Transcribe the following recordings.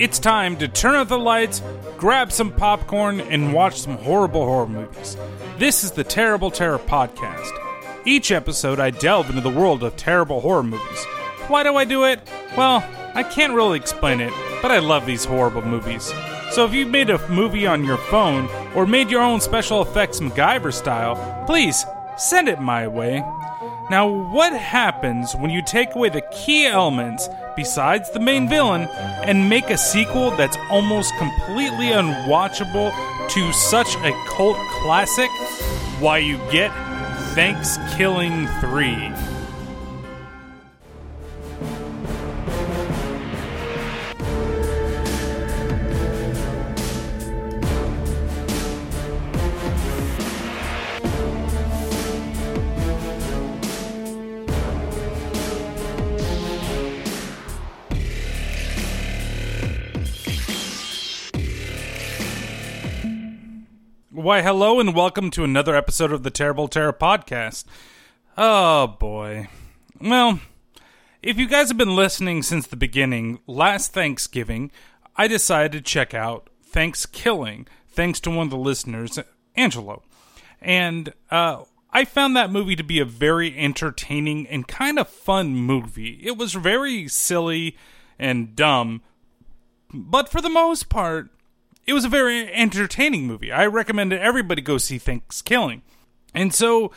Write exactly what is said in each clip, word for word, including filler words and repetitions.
It's time to turn out the lights, grab some popcorn, and watch some horrible horror movies. This is the Terrible Terror Podcast. Each episode, I delve into the world of terrible horror movies. Why do I do it? Well, I can't really explain it, but I love these horrible movies. So if you've made a movie on your phone, or made your own special effects MacGyver style, please send it my way. Now, what happens when you take away the key elements besides the main villain and make a sequel that's almost completely unwatchable to such a cult classic? Why, you get Thanksgiving three. Why, hello, and welcome to another episode of the Terrible Terror Podcast. Oh, boy. Well, if you guys have been listening since the beginning, last Thanksgiving, I decided to check out Thanksgiving, thanks to one of the listeners, Angelo. And uh, I found that movie to be a very entertaining and kind of fun movie. It was very silly and dumb, but for the most part, it was a very entertaining movie. I recommend everybody go see Thanksgilling. And so,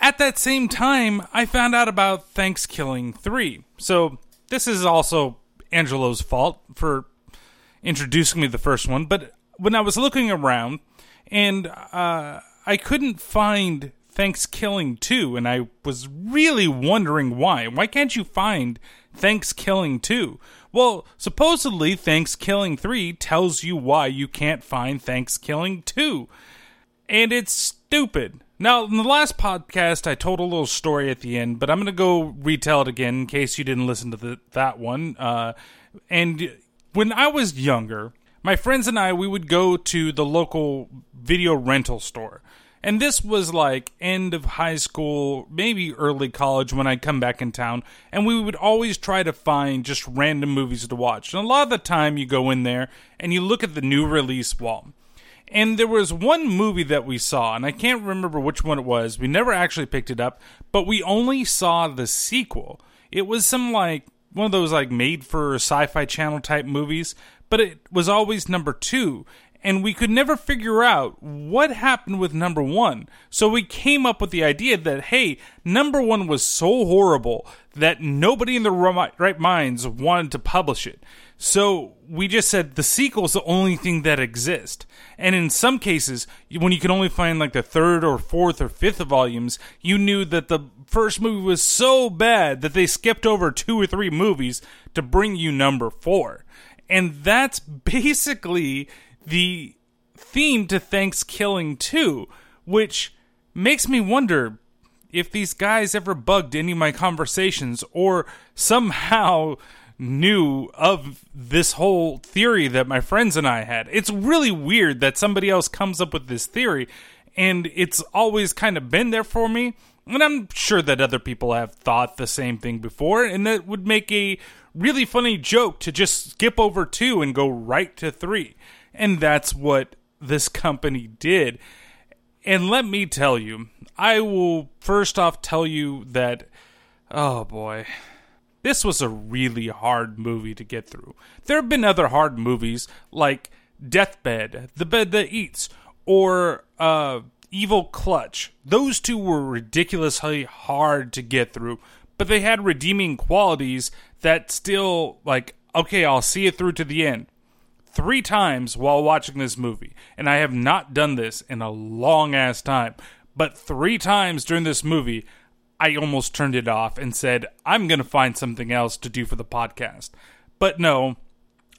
at that same time, I found out about Thanksgilling three. So, this is also Angelo's fault for introducing me to the first one. But when I was looking around, and uh, I couldn't find Thanksgilling two, and I was really wondering why. Why can't you find Thanksgilling two? Well, supposedly Thanksgilling three tells you why you can't find Thanksgilling two. And it's stupid. Now, in the last podcast, I told a little story at the end, but I'm going to go retell it again in case you didn't listen to the, that one. Uh, and when I was younger, my friends and I, we would go to the local video rental store. And this was like end of high school, maybe early college when I'd come back in town. And we would always try to find just random movies to watch. And a lot of the time you go in there and you look at the new release wall. And there was one movie that we saw, and I can't remember which one it was. We never actually picked it up, but we only saw the sequel. It was some like one of those like made for sci-fi channel type movies, but it was always number two. And we could never figure out what happened with number one. So we came up with the idea that, hey, number one was so horrible that nobody in their right minds wanted to publish it. So we just said the sequel's the only thing that exists. And in some cases, when you could only find like the third or fourth or fifth of volumes, you knew that the first movie was so bad that they skipped over two or three movies to bring you number four. And that's basically the theme to Thanksgilling two, which makes me wonder if these guys ever bugged any of my conversations or somehow knew of this whole theory that my friends and I had. It's really weird that somebody else comes up with this theory, and it's always kind of been there for me. And I'm sure that other people have thought the same thing before, and that would make a really funny joke to just skip over two and go right to three. And that's what this company did. And let me tell you, I will first off tell you that, oh boy, this was a really hard movie to get through. There have been other hard movies like Deathbed, The Bed That Eats, or uh, Evil Clutch. Those two were ridiculously hard to get through, but they had redeeming qualities that still, like, okay, I'll see it through to the end. three times while watching this movie, and I have not done this in a long-ass time, but three times during this movie, I almost turned it off and said, I'm going to find something else to do for the podcast. But no,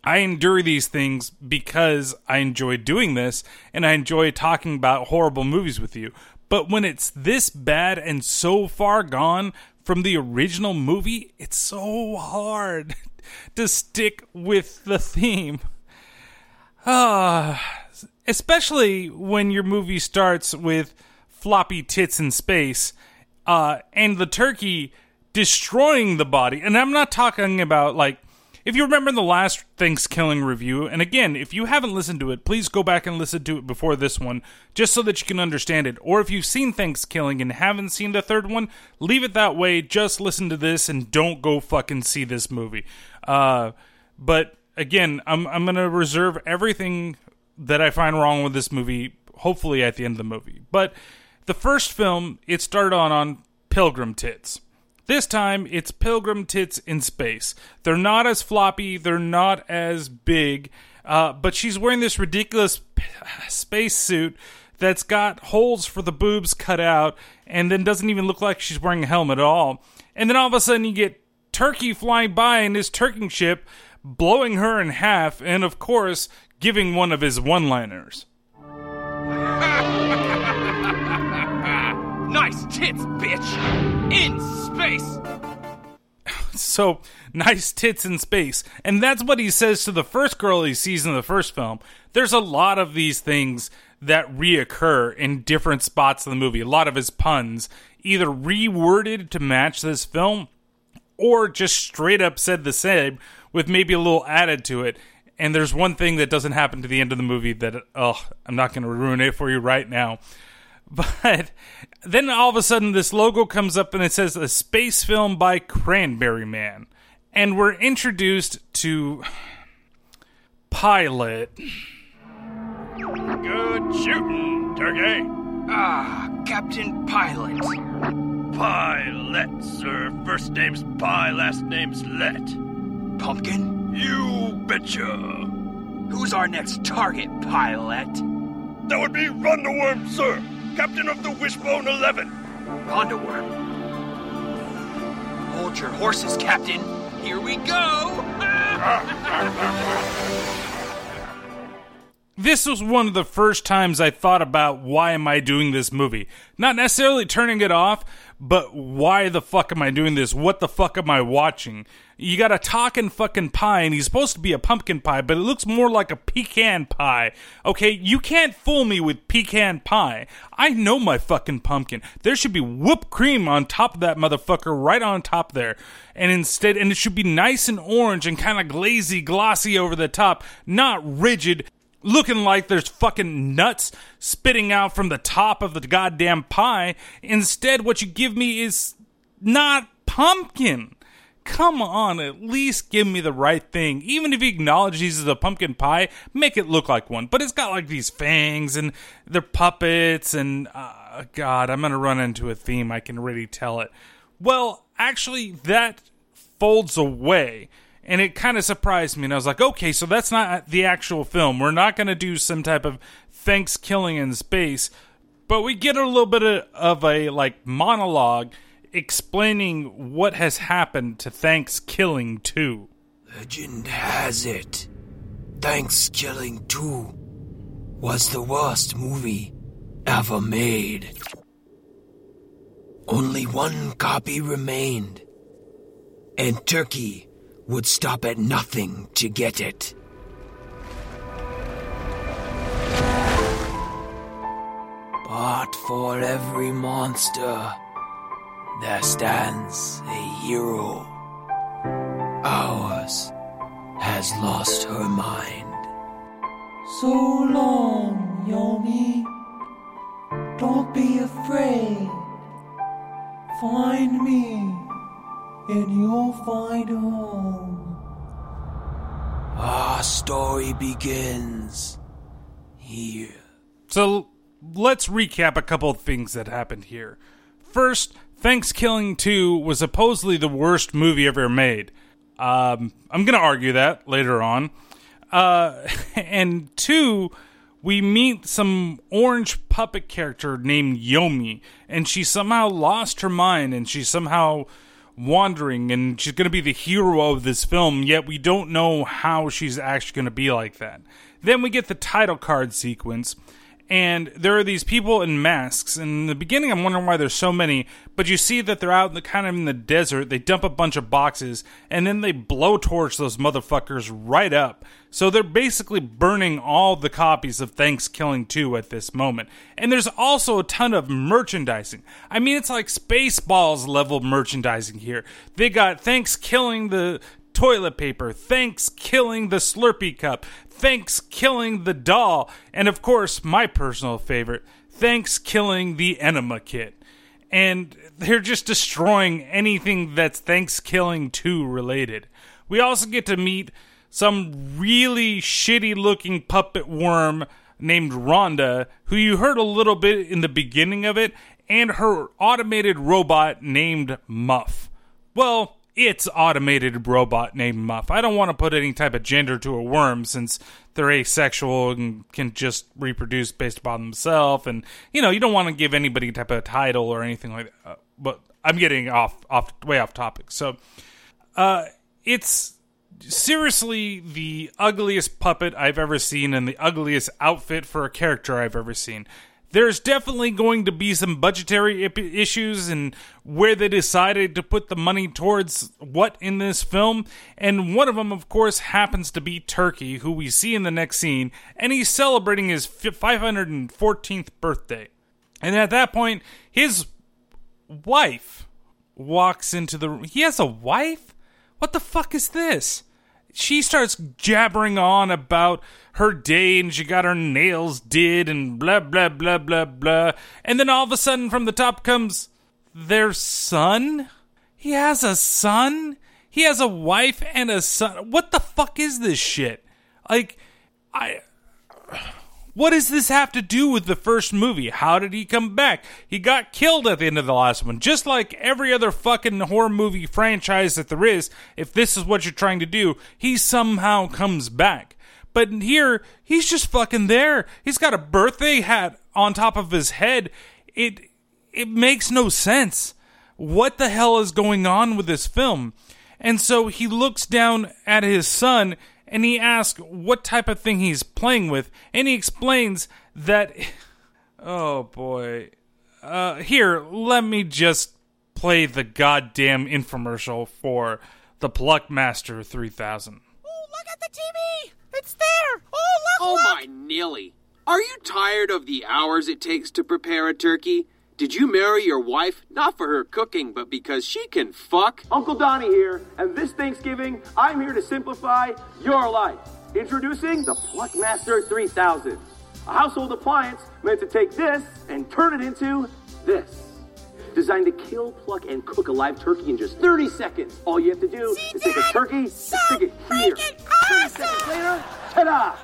I endure these things because I enjoy doing this, and I enjoy talking about horrible movies with you. But when it's this bad and so far gone from the original movie, it's so hard to stick with the theme. Ah, uh, especially when your movie starts with floppy tits in space uh, and the turkey destroying the body. And I'm not talking about, like, if you remember the last Thanksgiving review, and again, if you haven't listened to it, please go back and listen to it before this one, just so that you can understand it. Or if you've seen Thanksgiving and haven't seen the third one, leave it that way, just listen to this, and don't go fucking see this movie. Uh, but again, I'm, I'm going to reserve everything that I find wrong with this movie, hopefully at the end of the movie. But the first film, it started on, on Pilgrim Tits. This time, it's Pilgrim Tits in space. They're not as floppy. They're not as big. Uh, but she's wearing this ridiculous space suit that's got holes for the boobs cut out and then doesn't even look like she's wearing a helmet at all. And then all of a sudden, you get Turkey flying by in his turking ship, blowing her in half, and, of course, giving one of his one-liners. Nice tits, bitch! In space! So, nice tits in space. And that's what he says to the first girl he sees in the first film. There's a lot of these things that reoccur in different spots in the movie. A lot of his puns, either reworded to match this film, or just straight up said the same, with maybe a little added to it. And there's one thing that doesn't happen to the end of the movie that, oh, I'm not going to ruin it for you right now. But then all of a sudden this logo comes up and it says a space film by Cranberry Man. And we're introduced to Pilot. Good shooting, Turkey. Ah, Captain Pilot. Pi Lett, sir. First name's Pi, last name's Lett. Pumpkin? You betcha. Who's our next target, Pilot? That would be Rondaworm, sir. Captain of the Wishbone eleven. Rondaworm. Hold your horses, Captain. Here we go. This was one of the first times I thought about why am I doing this movie. Not necessarily turning it off, but why the fuck am I doing this? What the fuck am I watching? You got a talking fucking pie, and he's supposed to be a pumpkin pie, but it looks more like a pecan pie. Okay, you can't fool me with pecan pie. I know my fucking pumpkin. There should be whipped cream on top of that motherfucker, right on top there. And instead, and it should be nice and orange and kind of glazy, glossy over the top, not rigid, looking like there's fucking nuts spitting out from the top of the goddamn pie. Instead, what you give me is not pumpkin. Come on, at least give me the right thing. Even if he acknowledges he's a pumpkin pie, make it look like one. But it's got like these fangs and they're puppets and, uh, God, I'm going to run into a theme. I can already tell it. Well, actually, that folds away. And it kind of surprised me. And I was like, okay, so that's not the actual film. We're not going to do some type of Thanksgiving in space. But we get a little bit of, of a like monologue explaining what has happened to ThanksKilling two. Legend has it, ThanksKilling two was the worst movie ever made. Only one copy remained, and Turkey would stop at nothing to get it. But for every monster, there stands a hero. Ours has lost her mind. So long, Yomi. Don't be afraid. Find me, and you'll find home. Our story begins here. So let's recap a couple of things that happened here. First, Thanksgiving two was supposedly the worst movie ever made. Um, I'm going to argue that later on. uh, and two, we meet some orange puppet character named Yomi, and she somehow lost her mind, and she's somehow wandering, and she's going to be the hero of this film, yet we don't know how she's actually going to be like that. Then we get the title card sequence, and there are these people in masks, and in the beginning I'm wondering why there's so many, but you see that they're out in the kind of in the desert, they dump a bunch of boxes, and then they blowtorch those motherfuckers right up. So they're basically burning all the copies of Thanksgiving two at this moment. And there's also a ton of merchandising. I mean, it's like Spaceballs level merchandising here. They got Thanksgiving the toilet paper, Thanksgiving the Slurpee cup, Thanksgiving the doll, and of course, my personal favorite, Thanksgiving the enema kit. And they're just destroying anything that's Thanksgiving two related. We also get to meet some really shitty looking puppet worm named Rhonda, who you heard a little bit in the beginning of it, and her automated robot named Muff. Well, it's automated robot named Muff. I don't want to put any type of gender to a worm since they're asexual and can just reproduce based upon themselves. And, you know, you don't want to give anybody any type of title or anything like that. But I'm getting off, off way off topic. So uh, it's seriously the ugliest puppet I've ever seen and the ugliest outfit for a character I've ever seen. There's definitely going to be some budgetary issues and where they decided to put the money towards what in this film. And one of them, of course, happens to be Turkey, who we see in the next scene. And he's celebrating his five hundred fourteenth birthday. And at that point, his wife walks into the room. He has a wife? What the fuck is this? She starts jabbering on about her day and she got her nails did and blah, blah, blah, blah, blah. And then all of a sudden from the top comes their son. He has a son. He has a wife and a son. What the fuck is this shit? Like, I... What does this have to do with the first movie? How did he come back? He got killed at the end of the last one. Just like every other fucking horror movie franchise that there is, if this is what you're trying to do, he somehow comes back. But here, he's just fucking there. He's got a birthday hat on top of his head. It it makes no sense. What the hell is going on with this film? And so he looks down at his son and he asks what type of thing he's playing with, and he explains that, oh boy, uh, here, let me just play the goddamn infomercial for the Pluckmaster three thousand. Oh, look at the T V! It's there! Oh, look, oh, look! Oh my Nilly, are you tired of the hours it takes to prepare a turkey? Did you marry your wife, not for her cooking, but because she can fuck? Uncle Donnie here, and this Thanksgiving, I'm here to simplify your life. Introducing the Pluckmaster three thousand, a household appliance meant to take this and turn it into this. Designed to kill, pluck, and cook a live turkey in just thirty seconds. All you have to do she is take a turkey, so stick it here. Awesome. thirty seconds later, ta-da!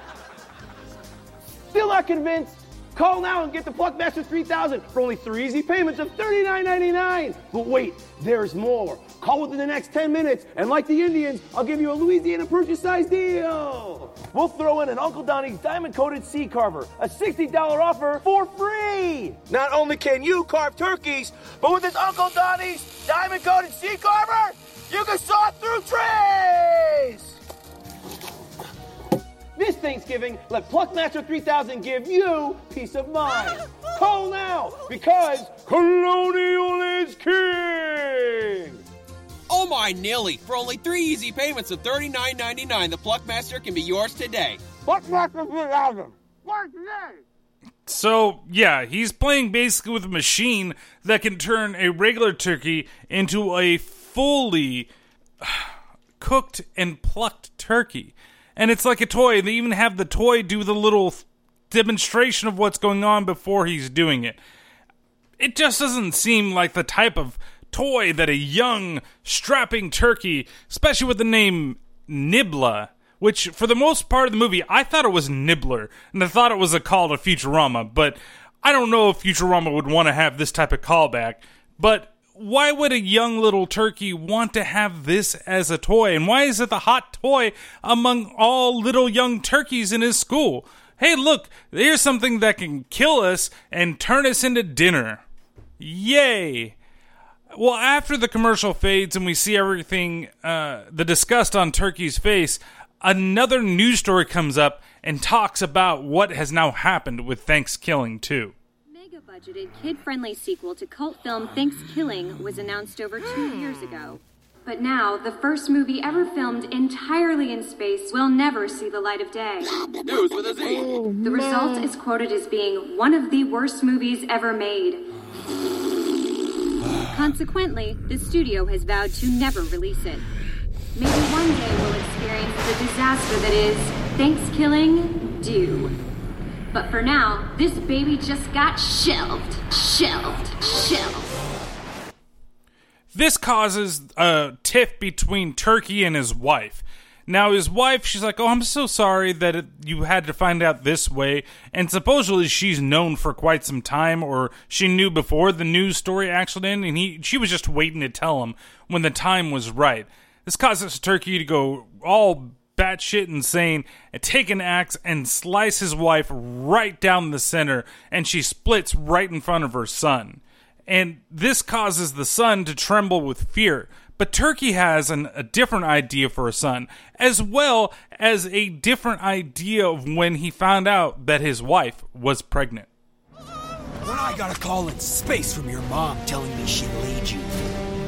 Still not convinced? Call now and get the Pluckmaster three thousand for only three easy payments of thirty-nine ninety-nine. But wait, there's more. Call within the next ten minutes, and like the Indians, I'll give you a Louisiana purchase size deal. We'll throw in an Uncle Donnie's diamond-coated sea carver, a sixty dollars offer for free. Not only can you carve turkeys, but with this Uncle Donnie's diamond-coated sea carver, you can saw through trees. This Thanksgiving, let Pluckmaster three thousand give you peace of mind. Call now, because Colonial is king! Oh my Nilly, for only three easy payments of thirty-nine ninety-nine, the Pluckmaster can be yours today. Pluckmaster three thousand, work today! So, yeah, he's playing basically with a machine that can turn a regular turkey into a fully cooked and plucked turkey. And it's like a toy. They even have the toy do the little demonstration of what's going on before he's doing it. It just doesn't seem like the type of toy that a young, strapping turkey, especially with the name Nibla, which for the most part of the movie, I thought it was Nibbler, and I thought it was a call to Futurama, but I don't know if Futurama would want to have this type of callback, but why would a young little turkey want to have this as a toy? And why is it the hot toy among all little young turkeys in his school? Hey, look, here's something that can kill us and turn us into dinner. Yay. Well, after the commercial fades and we see everything, uh, the disgust on Turkey's face, another news story comes up and talks about what has now happened with ThanksKilling two. Mega-budgeted, kid-friendly sequel to cult film ThanksKilling was announced over two years ago. But now, the first movie ever filmed entirely in space will never see the light of day. News with a Z. Oh, the result no. is quoted as being one of the worst movies ever made. Consequently, the studio has vowed to never release it. Maybe one day we'll experience the disaster that is Thanksgiving due. But for now, this baby just got shelved, shelved, shelved. This causes a tiff between Turkey and his wife. Now, his wife, she's like, oh, I'm so sorry that it, you had to find out this way. And supposedly she's known for quite some time, or she knew before the news story accident, and he, she was just waiting to tell him when the time was right. This causes Turkey to go all batshit insane, and take an axe and slice his wife right down the center, and she splits right in front of her son. And this causes the son to tremble with fear. But Turkey has an, a different idea for a son, as well as a different idea of when he found out that his wife was pregnant. When I got a call in space from your mom telling me she laid you,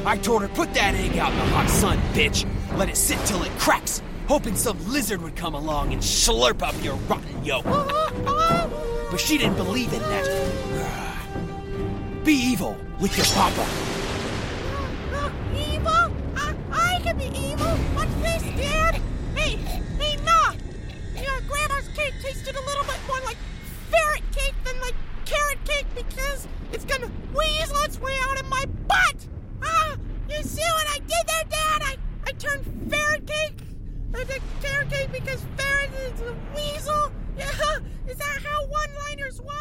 I told her, put that egg out in the hot sun, bitch. Let it sit till it cracks, hoping some lizard would come along and slurp up your rotten yolk. But she didn't believe in that. Be evil with your papa. Uh, uh, evil? Uh, I can be evil? What's this, Dad? Hey, hey, nah. Your grandma's cake tasted a little bit more like ferret cake than like carrot cake because it's gonna weasel its way out in my butt. Ah, uh, you see what I did there, Dad? I, I turned ferret cake into carrot cake because ferret is a weasel. Yeah, is that how one-liners work?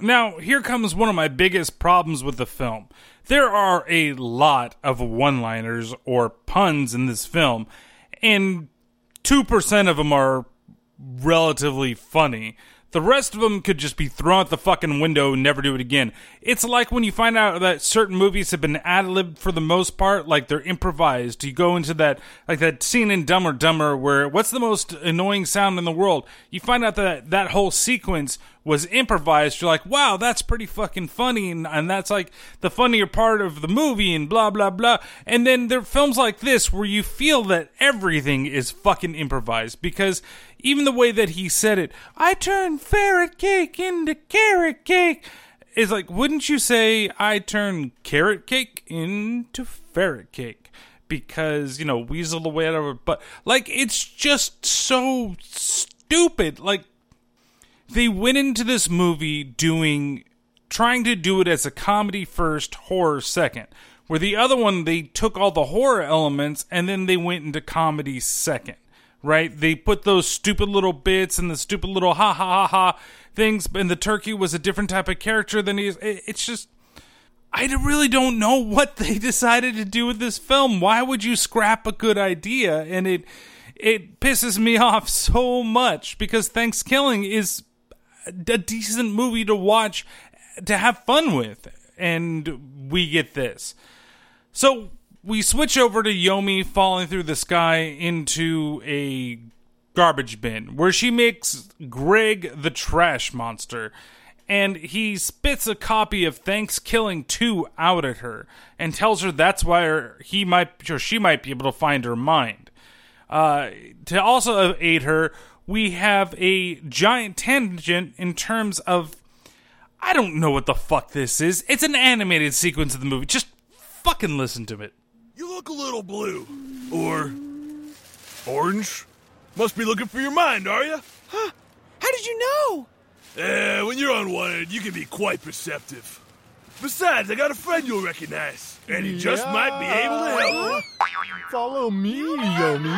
Now, here comes one of my biggest problems with the film. There are a lot of one-liners or puns in this film, and two percent of them are relatively funny. The rest of them could just be thrown out the fucking window and never do it again. It's like when you find out that certain movies have been ad-libbed for the most part, like they're improvised. You go into that, like that scene in Dumb and Dumber where, what's the most annoying sound in the world? You find out that that whole sequence was improvised. You're like, wow, that's pretty fucking funny, and, and that's like the funnier part of the movie, and blah blah blah. And then there are films like this where you feel that everything is fucking improvised, because even the way that he said it, I turned ferret cake into carrot cake, is like, wouldn't you say I turned carrot cake into ferret cake? Because, you know, weasel away out of it. But like, it's just so stupid. Like, they went into this movie doing, trying to do it as a comedy first, horror second. Where the other one, they took all the horror elements and then they went into comedy second, right? They put those stupid little bits and the stupid little ha ha ha ha things, and the turkey was a different type of character than he is. It's just, I really don't know what they decided to do with this film. Why would you scrap a good idea? And it it pisses me off so much, because Thanksgiving is a decent movie to watch, to have fun with, and we get this. So we switch over to Yomi falling through the sky into a garbage bin, where she makes Greg the trash monster, and he spits a copy of Thanksgiving two out at her and tells her that's why he might, or she might be able to find her mind. Uh, to also aid her, we have a giant tangent in terms of, I don't know what the fuck this is. It's an animated sequence of the movie. Just fucking listen to it. You look a little blue. Or orange. Must be looking for your mind, are you? Huh? How did you know? Eh, when you're unwanted, you can be quite perceptive. Besides, I got a friend you'll recognize, and he just yeah. might be able to help. Follow me, Yomi.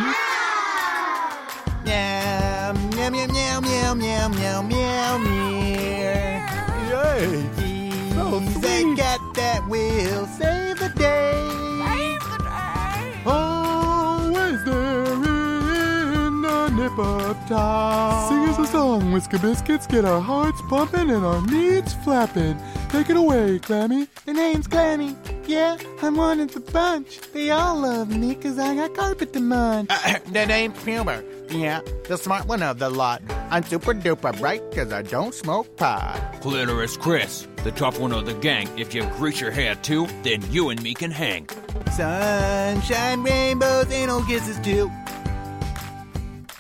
Meow, meow, meow, meow, meow, meow, meow, meow. Yay! Those that got that will save the day. Save the day. Always there in the nip of time. Sing us a song, Whisker Biscuits. Get our hearts pumping and our knees flapping. Take it away, Clammy. The name's Clammy. Yeah, I'm one of the bunch. They all love me because I got carpet to munch. Uh, the name's Puma. Yeah, the smart one of the lot. I'm super duper bright because I don't smoke pot. Clitoris Chris, the tough one of the gang. If you grease your hair too, then you and me can hang. Sunshine, rainbows, anal kisses too.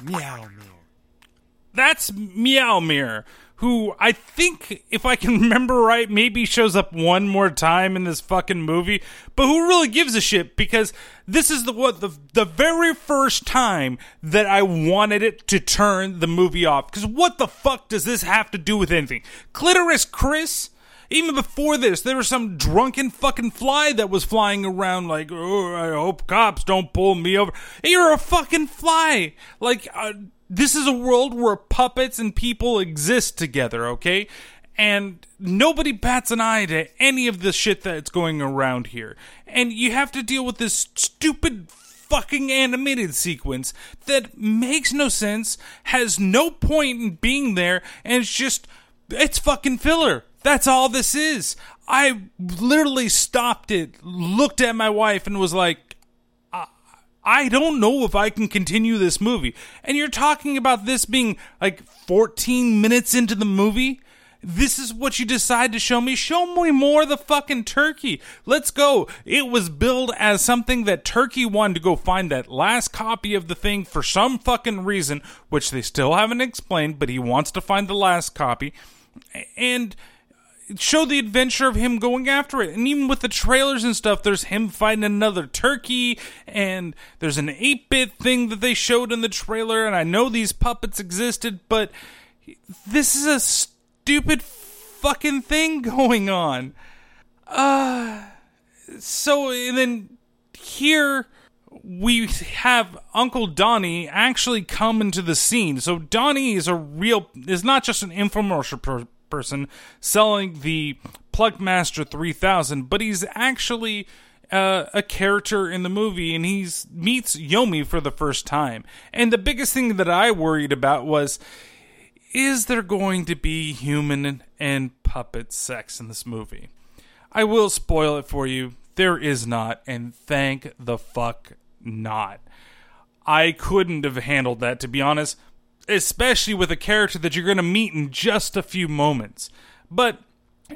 Meow Mirror. That's Meow Mirror, who I think, if I can remember right, maybe shows up one more time in this fucking movie, but who really gives a shit, because this is the what the, the very first time that I wanted it to turn the movie off, because what the fuck does this have to do with anything? Clitoris Chris, even before this, there was some drunken fucking fly that was flying around like, oh, I hope cops don't pull me over. You're a fucking fly! Like, uh, this is a world where puppets and people exist together, okay? And nobody bats an eye to any of the shit that's going around here. And you have to deal with this stupid fucking animated sequence that makes no sense, has no point in being there, and it's just, it's fucking filler. That's all this is. I literally stopped it, looked at my wife, and was like, I don't know if I can continue this movie. And you're talking about this being like fourteen minutes into the movie? This is what you decide to show me? Show me more of the fucking turkey. Let's go. It was billed as something that Turkey wanted to go find that last copy of the thing for some fucking reason, which they still haven't explained, but he wants to find the last copy. And show the adventure of him going after it. And even with the trailers and stuff, there's him fighting another turkey, and there's an eight-bit thing that they showed in the trailer, and I know these puppets existed, but this is a stupid fucking thing going on. Uh, so, and then here we have Uncle Donnie actually come into the scene. So Donnie is a real, is not just an infomercial person, person selling the Pluckmaster three thousand, but he's actually uh, a character in the movie, and he meets Yomi for the first time. And the biggest thing that I worried about was, is there going to be human and, and puppet sex in this movie? I will spoil it for you. There is not, and thank the fuck not. I couldn't have handled that, to be honest, especially with a character that you're going to meet in just a few moments. But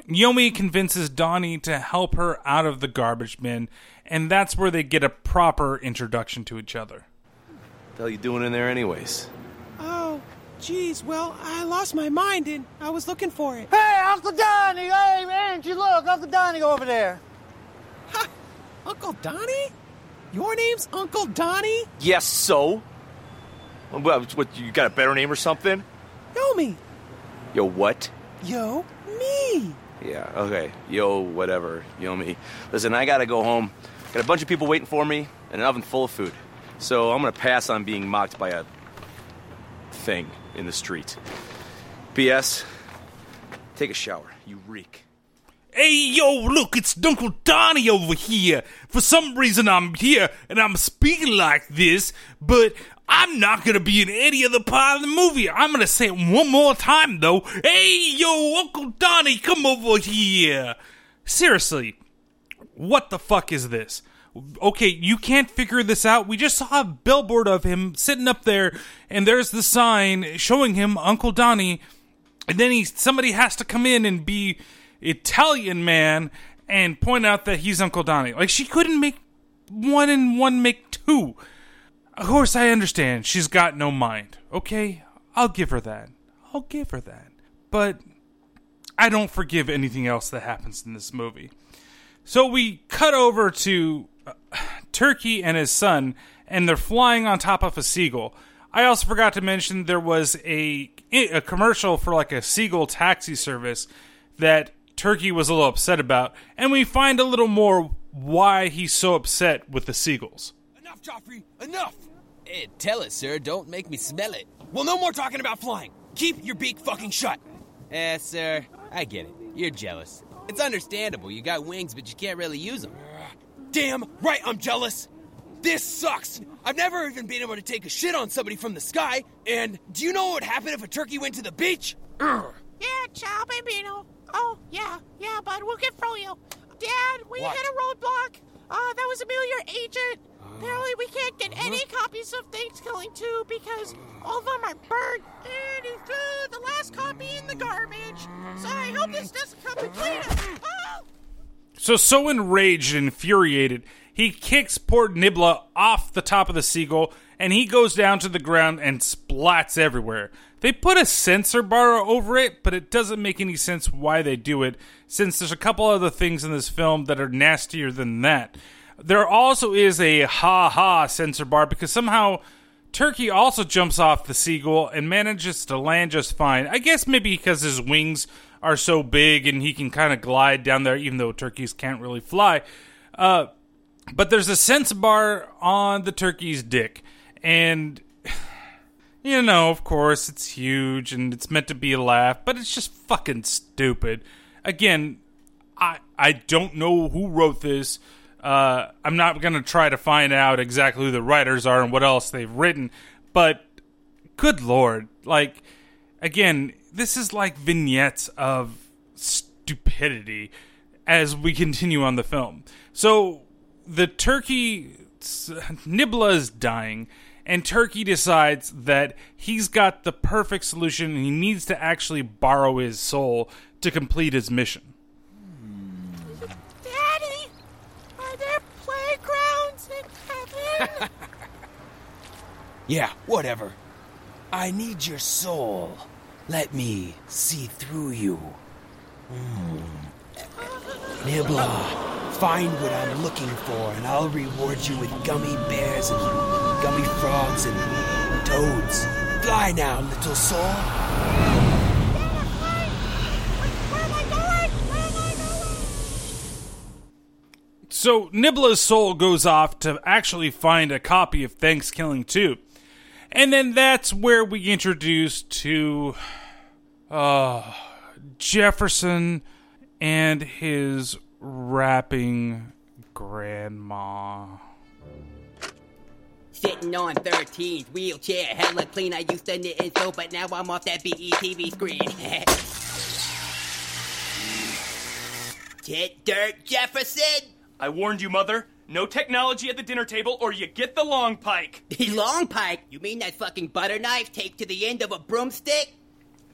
Yomi convinces Donnie to help her out of the garbage bin, and that's where they get a proper introduction to each other. What the hell you doing in there anyways? Oh, geez, well, I lost my mind, and I was looking for it. Hey, Uncle Donnie! Hey, Angie, look, Uncle Donnie over there. Ha! Uncle Donnie? Your name's Uncle Donnie? Yes, so? Well, what, you got a better name or something? Yomi. Yo what? Yo me. Yeah, okay. Yo whatever. Yomi. Listen, I gotta go home. Got a bunch of people waiting for me and an oven full of food. So I'm gonna pass on being mocked by a thing in the street. P S Take a shower. You reek. Hey, yo, look, it's Uncle Donnie over here. For some reason I'm here and I'm speaking like this, but I'm not going to be in any other part of the movie. I'm going to say it one more time, though. Hey, yo, Uncle Donnie, come over here. Seriously, what the fuck is this? Okay, you can't figure this out. We just saw a billboard of him sitting up there, and there's the sign showing him Uncle Donnie, and then he somebody has to come in and be Italian man and point out that he's Uncle Donnie. Like, she couldn't make one and one make two. Of course, I understand. She's got no mind. Okay, I'll give her that. I'll give her that. But I don't forgive anything else that happens in this movie. So we cut over to uh, Turkey and his son, and they're flying on top of a seagull. I also forgot to mention there was a, a commercial for like a seagull taxi service that Turkey was a little upset about, and we find a little more why he's so upset with the seagulls. Enough, Joffrey! Enough! Hey, tell it, sir. Don't make me smell it. Well, no more talking about flying. Keep your beak fucking shut. Eh, sir, I get it. You're jealous. It's understandable. You got wings, but you can't really use them. Damn right I'm jealous. This sucks. I've never even been able to take a shit on somebody from the sky. And do you know what would happen if a turkey went to the beach? Urgh. Yeah, ciao, babyino. Oh, yeah, yeah, bud, we'll get through you. Dad, we what? hit a roadblock. Uh, that was Amelia Agent. Uh, Apparently we can't get uh-huh. any copies of Thanksgiving two because all of them are burnt. And he threw the last copy in the garbage. So I hope this doesn't come to clean up. Oh! So, so enraged and infuriated, he kicks poor Nibla off the top of the seagull, and he goes down to the ground and splats everywhere. They put a sensor bar over it, but it doesn't make any sense why they do it, since there's a couple other things in this film that are nastier than that. There also is a ha-ha sensor bar, because somehow Turkey also jumps off the seagull and manages to land just fine. I guess maybe because his wings are so big and he can kind of glide down there, even though turkeys can't really fly. Uh... But there's a sense bar on the turkey's dick. And, you know, of course, it's huge and it's meant to be a laugh, but it's just fucking stupid. Again, I I don't know who wrote this. Uh, I'm not going to try to find out exactly who the writers are and what else they've written. But, good Lord. Like, again, this is like vignettes of stupidity as we continue on the film. So the turkey, Nibla is dying, and Turkey decides that he's got the perfect solution and he needs to actually borrow his soul to complete his mission. Daddy, are there playgrounds in heaven? Yeah, whatever. I need your soul. Let me see through you. Mm. Nibla. Find what I'm looking for, and I'll reward you with gummy bears and gummy frogs and toads. Fly now, little soul. Dad, fly. Where am I going? Where am I going? So Nibla's soul goes off to actually find a copy of Thanksgiving two. And then that's where we introduce to uh, Jefferson and his rapping grandma. Sitting on thirteen, wheelchair, hella clean. I used to knit and sew, but now I'm off that B E T V screen. Tit dirt, Jefferson! I warned you, Mother. No technology at the dinner table or you get the long pike. The long pike? You mean that fucking butter knife taped to the end of a broomstick?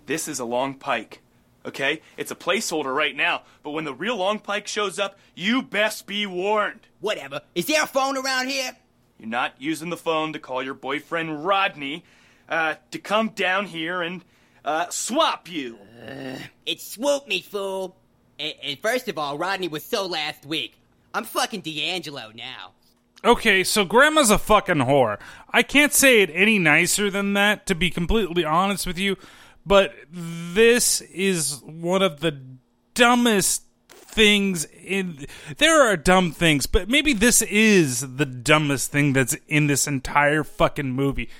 This is a long pike. Okay, it's a placeholder right now, but when the real long pike shows up, you best be warned. Whatever. Is there a phone around here? You're not using the phone to call your boyfriend Rodney uh, to come down here and uh, swap you. Uh, it swooped me, fool. And, and first of all, Rodney was so last week. I'm fucking D'Angelo now. Okay, so Grandma's a fucking whore. I can't say it any nicer than that, to be completely honest with you. But this is one of the dumbest things in... There are dumb things, but maybe this is the dumbest thing that's in this entire fucking movie.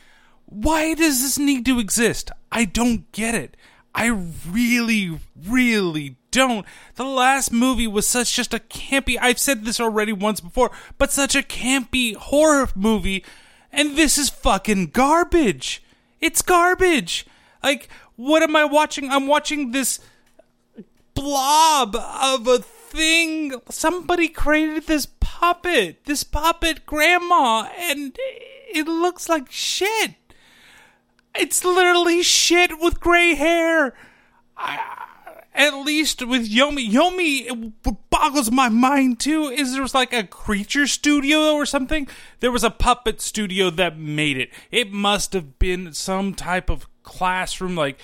Why does this need to exist? I don't get it. I really, really don't. The last movie was such just a campy... I've said this already once before, but such a campy horror movie, and this is fucking garbage. It's garbage. Like... What am I watching? I'm watching this blob of a thing. Somebody created this puppet. This puppet grandma. And it looks like shit. It's literally shit with gray hair. I, at least with Yomi. Yomi, what boggles my mind too is there was like a creature studio or something. There was a puppet studio that made it. It must have been some type of classroom like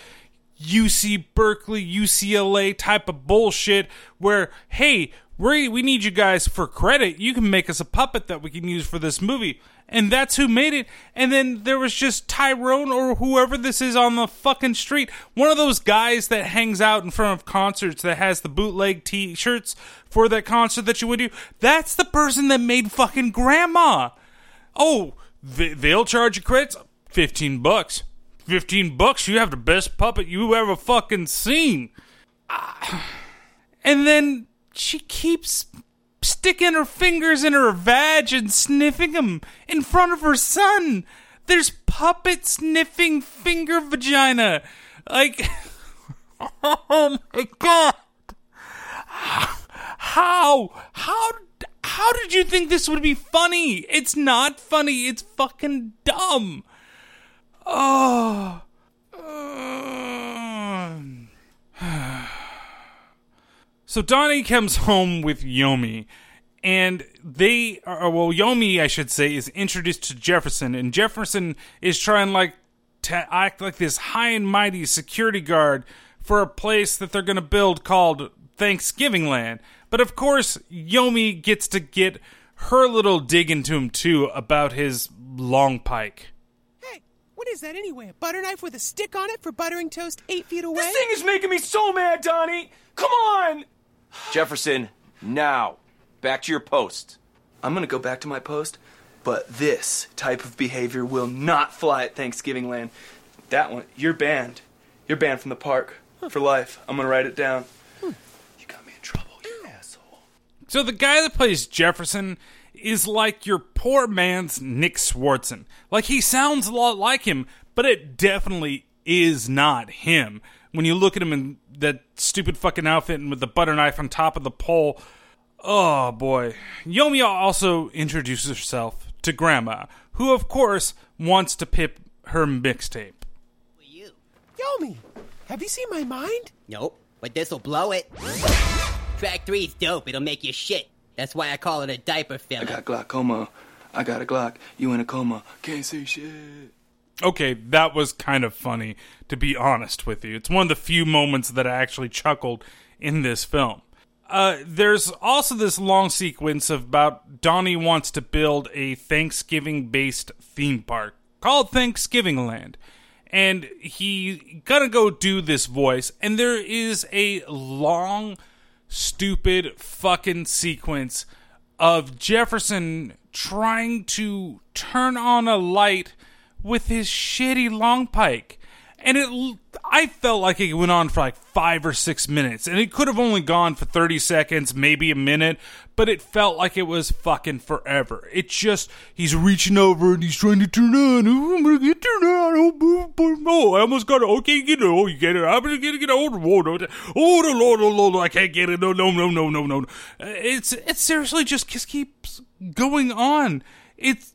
U C Berkeley, U C L A type of bullshit where, hey, we we need you guys for credit. You can make us a puppet that we can use for this movie. And that's who made it. And then there was just Tyrone or whoever this is on the fucking street. One of those guys that hangs out in front of concerts that has the bootleg t-shirts for that concert that you would do. That's the person that made fucking Grandma. Oh, they, they'll charge you credits? fifteen bucks. fifteen bucks, you have the best puppet you ever fucking seen. Uh, And then she keeps sticking her fingers in her vag and sniffing them in front of her son. There's puppet sniffing finger vagina. Like, oh my God. How? How? How did you think this would be funny? It's not funny. It's fucking dumb. Oh. Um. So Donnie comes home with Yomi, and they are, well, Yomi, I should say, is introduced to Jefferson, and Jefferson is trying like to act like this high and mighty security guard for a place that they're going to build called Thanksgiving Land. But of course, Yomi gets to get her little dig into him too about his long pike. What is that anyway? A butter knife with a stick on it for buttering toast eight feet away? This thing is making me so mad, Donnie! Come on! Jefferson, now, back to your post. I'm gonna go back to my post, but this type of behavior will not fly at Thanksgiving Land. That one, you're banned. You're banned from the park huh. for life. I'm gonna write it down. Hmm. You got me in trouble, you asshole. So the guy that plays Jefferson is like your poor man's Nick Swartzen. Like, he sounds a lot like him, but it definitely is not him. When you look at him in that stupid fucking outfit and with the butter knife on top of the pole, oh boy. Yomi also introduces herself to Grandma, who of course wants to pip her mixtape. You. Yomi, have you seen my mind? Nope, but this'll blow it. Track three's dope, it'll make you shit. That's why I call it a diaper filler. I got glaucoma. I got a Glock. You in a coma. Can't see shit. Okay, that was kind of funny, to be honest with you. It's one of the few moments that I actually chuckled in this film. Uh, there's also this long sequence about Donnie wants to build a Thanksgiving-based theme park called Thanksgiving Land. And he gotta go do this voice, and there is a long stupid fucking sequence of Jefferson trying to turn on a light with his shitty long pike. And it, I felt like it went on for like five or six minutes. And it could have only gone for thirty seconds, maybe a minute. But it felt like it was fucking forever. It just, he's reaching over and he's trying to turn on. Oh, I'm going to get turned on. Oh, I almost got it. Okay, get it. Oh, you get it. I'm going to get it. Oh, no, Lord, oh, Lord, I can't get it. No, no, no, no, no, no. It's, it seriously just keeps going on. It's,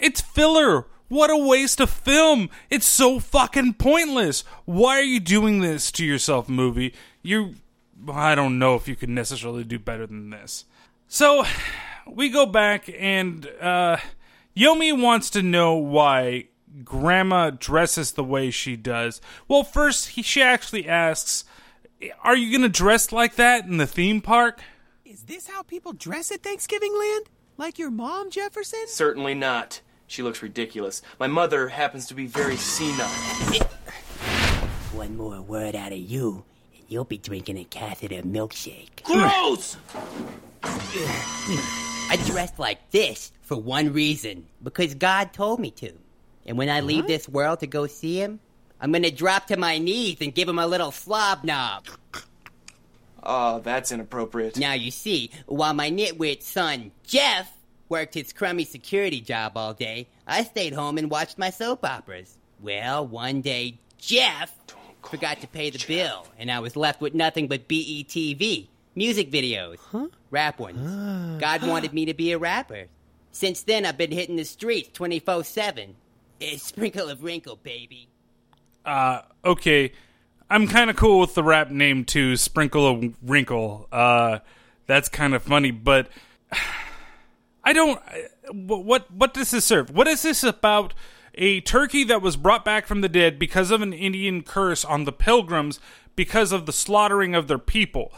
it's filler. What a waste of film. It's so fucking pointless. Why are you doing this to yourself, movie? You, I don't know if you could necessarily do better than this. So, we go back and uh, Yomi wants to know why Grandma dresses the way she does. Well, first, he, she actually asks, are you going to dress like that in the theme park? Is this how people dress at Thanksgiving Land? Like your mom, Jefferson? Certainly not. She looks ridiculous. My mother happens to be very senile. One more word out of you, and you'll be drinking a catheter milkshake. Gross! I dressed like this for one reason, because God told me to. And when I leave what? this world to go see him, I'm going to drop to my knees and give him a little slob knob. Oh, that's inappropriate. Now you see, while my nitwit son, Jeff, worked his crummy security job all day, I stayed home and watched my soap operas. Well, one day, Jeff forgot to pay the Jeff. bill, and I was left with nothing but B E T V, music videos, huh? rap ones. Uh, God wanted me to be a rapper. Since then, I've been hitting the streets twenty-four seven. It's Sprinkle of Wrinkle, baby. Uh, okay. I'm kind of cool with the rap name, too, Sprinkle of Wrinkle. Uh, that's kind of funny, but I don't, what what does this serve? What is this about a turkey that was brought back from the dead because of an Indian curse on the pilgrims because of the slaughtering of their people?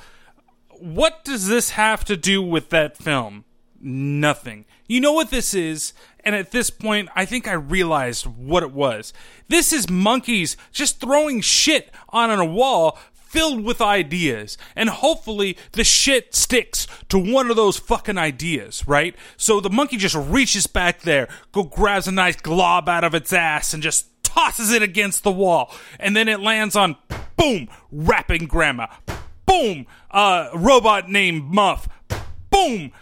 What does this have to do with that film? Nothing. You know what this is, and at this point, I think I realized what it was. This is monkeys just throwing shit on a wall filled with ideas, and hopefully the shit sticks to one of those fucking ideas, right? So the monkey just reaches back there, go grabs a nice glob out of its ass, and just tosses it against the wall, and then it lands on, boom, rapping Grandma, Boom. Uh, robot named Muff. Boom.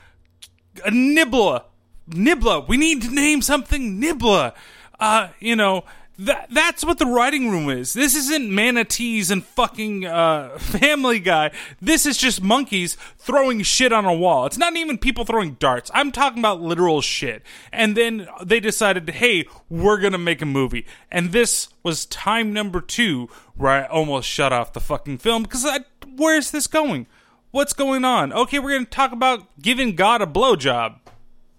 A Nibla. Nibla. We need to name something Nibla. Uh, you know, that that's what the writing room is. This isn't manatees and fucking uh, Family Guy. This is just monkeys throwing shit on a wall. It's not even people throwing darts. I'm talking about literal shit. And then they decided, hey, we're going to make a movie. And this was time number two where I almost shut off the fucking film because I, where's this going? What's going on? Okay, we're going to talk about giving God a blowjob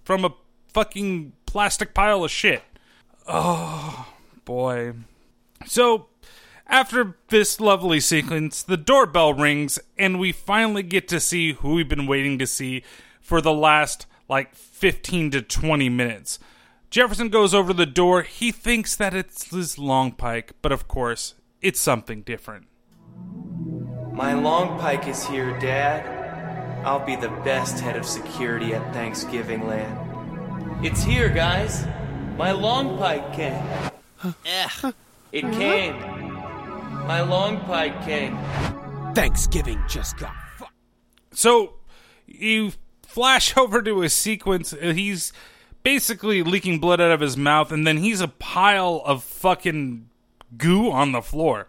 from a fucking plastic pile of shit. Oh, boy. So, after this lovely sequence, the doorbell rings, and we finally get to see who we've been waiting to see for the last, like, fifteen to twenty minutes. Jefferson goes over the door. He thinks that it's his long pike, but of course, it's something different. My long pike is here, Dad. I'll be the best head of security at Thanksgiving Land. It's here, guys. My long pike came. Ugh. It came. My long pike came. Thanksgiving just got fucked. So you flash over to a sequence. He's basically leaking blood out of his mouth, and then he's a pile of fucking goo on the floor.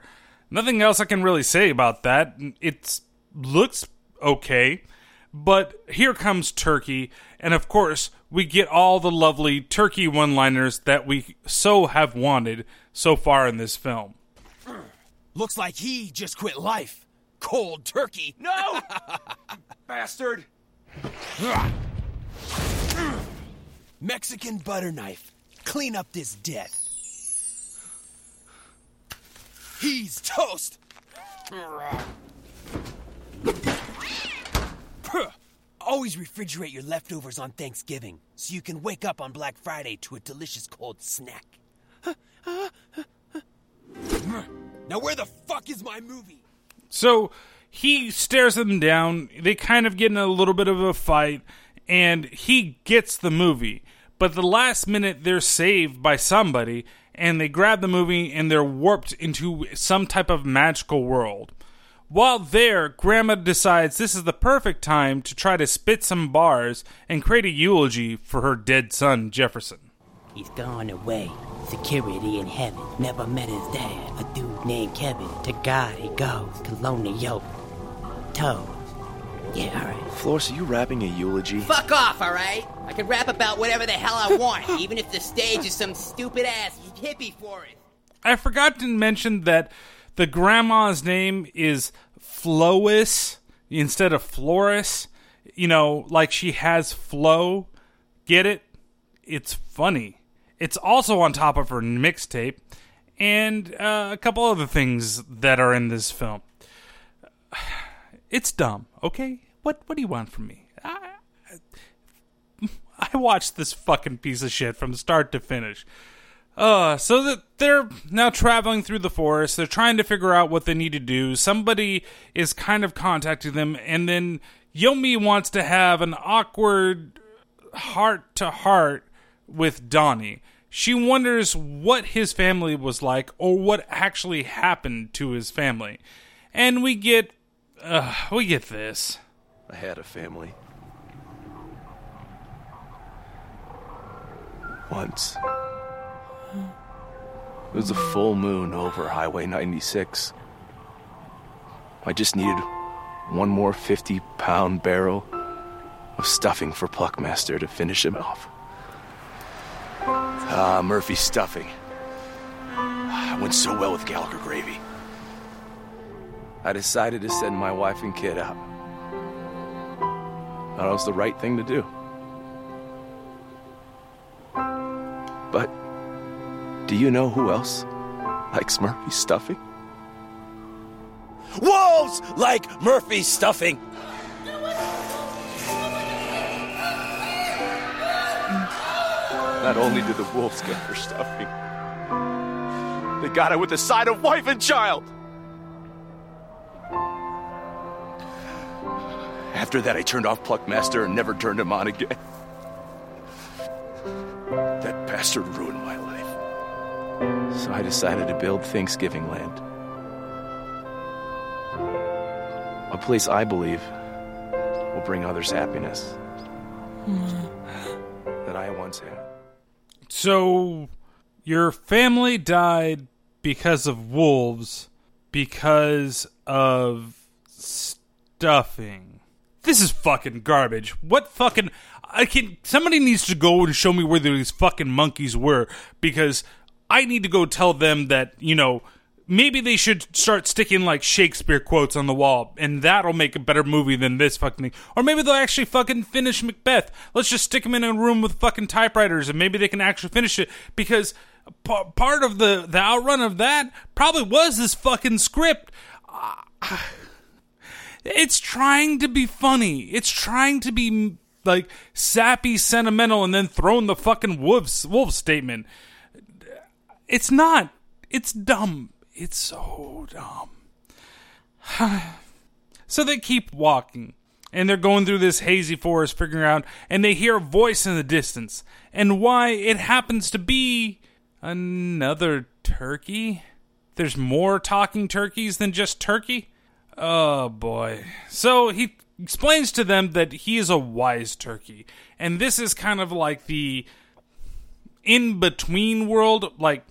Nothing else I can really say about that. It looks okay. But here comes Turkey, and of course, we get all the lovely Turkey one-liners that we so have wanted so far in this film. Looks like he just quit life. Cold turkey. No! Bastard! Mexican butter knife. Clean up this debt. He's toast! Always refrigerate your leftovers on Thanksgiving so you can wake up on Black Friday to a delicious cold snack. Now where the fuck is my movie? So he stares them down. They kind of get in a little bit of a fight, and he gets the movie. But the last minute, they're saved by somebody, and they grab the movie, and they're warped into some type of magical world. While there, Grandma decides this is the perfect time to try to spit some bars and create a eulogy for her dead son, Jefferson. He's gone away. Security in heaven. Never met his dad, a dude named Kevin. To God he goes. Colonial. Toes. Yeah, alright. Flores, are you rapping a eulogy? Fuck off, alright? I can rap about whatever the hell I want, even if the stage is some stupid-ass hippie forest. I forgot to mention that the grandma's name is Flowis instead of Flores. You know, like she has flow. Get it? It's funny. It's also on top of her mixtape and uh, a couple other things that are in this film. It's dumb, okay? What What do you want from me? I, I watched this fucking piece of shit from start to finish. Uh, so that they're now traveling through the forest. They're trying to figure out what they need to do. Somebody is kind of contacting them, and then Yomi wants to have an awkward heart-to-heart with Donnie. She wonders what his family was like or what actually happened to his family. And we get, uh, we get this. I had a family. Once. It was a full moon over Highway ninety-six. I just needed one more fifty-pound barrel of stuffing for Pluckmaster to finish him off. Ah, uh, Murphy's stuffing. It went so well with Gallagher gravy. I decided to send my wife and kid out. Thought it was the right thing to do. But do you know who else likes Murphy's stuffing? Wolves like Murphy's stuffing! Not only do the wolves get their stuffing, they got it with the side of wife and child! After that, I turned off Pluckmaster and never turned him on again. That bastard ruined my life. So I decided to build Thanksgiving Land. A place I believe will bring others happiness mm. that I once had. So, your family died because of wolves, because of stuffing. This is fucking garbage. What fucking... I can. Somebody needs to go and show me where these fucking monkeys were, because I need to go tell them that, you know, maybe they should start sticking, like, Shakespeare quotes on the wall, and that'll make a better movie than this fucking thing. Or maybe they'll actually fucking finish Macbeth. Let's just stick them in a room with fucking typewriters, and maybe they can actually finish it, because p- part of the, the outrun of that probably was this fucking script. Uh, it's trying to be funny. It's trying to be, like, sappy, sentimental, and then throwing the fucking wolves, wolf statement. It's not. It's dumb. It's so dumb. So they keep walking, and they're going through this hazy forest, figuring out, and they hear a voice in the distance, and why it happens to be another turkey. There's more talking turkeys than just turkey. Oh, boy. So he explains to them that he is a wise turkey, and this is kind of like the in-between world, like,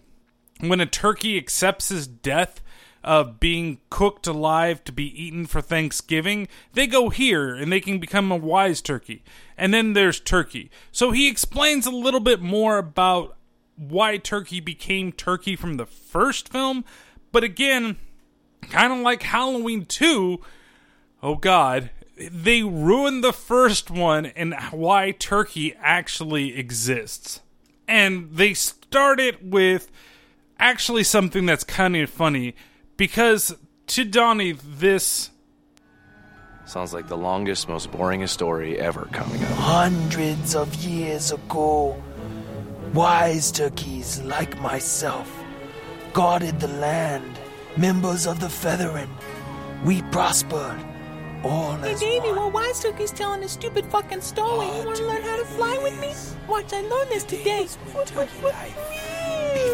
when a turkey accepts his death of being cooked alive to be eaten for Thanksgiving, they go here and they can become a wise turkey. And then there's turkey. So he explains a little bit more about why turkey became turkey from the first film. But again, kind of like Halloween two, oh God, they ruined the first one and why turkey actually exists. And they start it with... actually something that's kind of funny, because to Donnie, this... sounds like the longest, most boringest story ever coming up. Hundreds of years ago, wise turkeys like myself guarded the land, members of the Feathering. We prospered, all hey, as Hey, baby, one. Well, wise turkey's telling a stupid fucking story. You want to learn how to fly with me? Watch, I learned this today.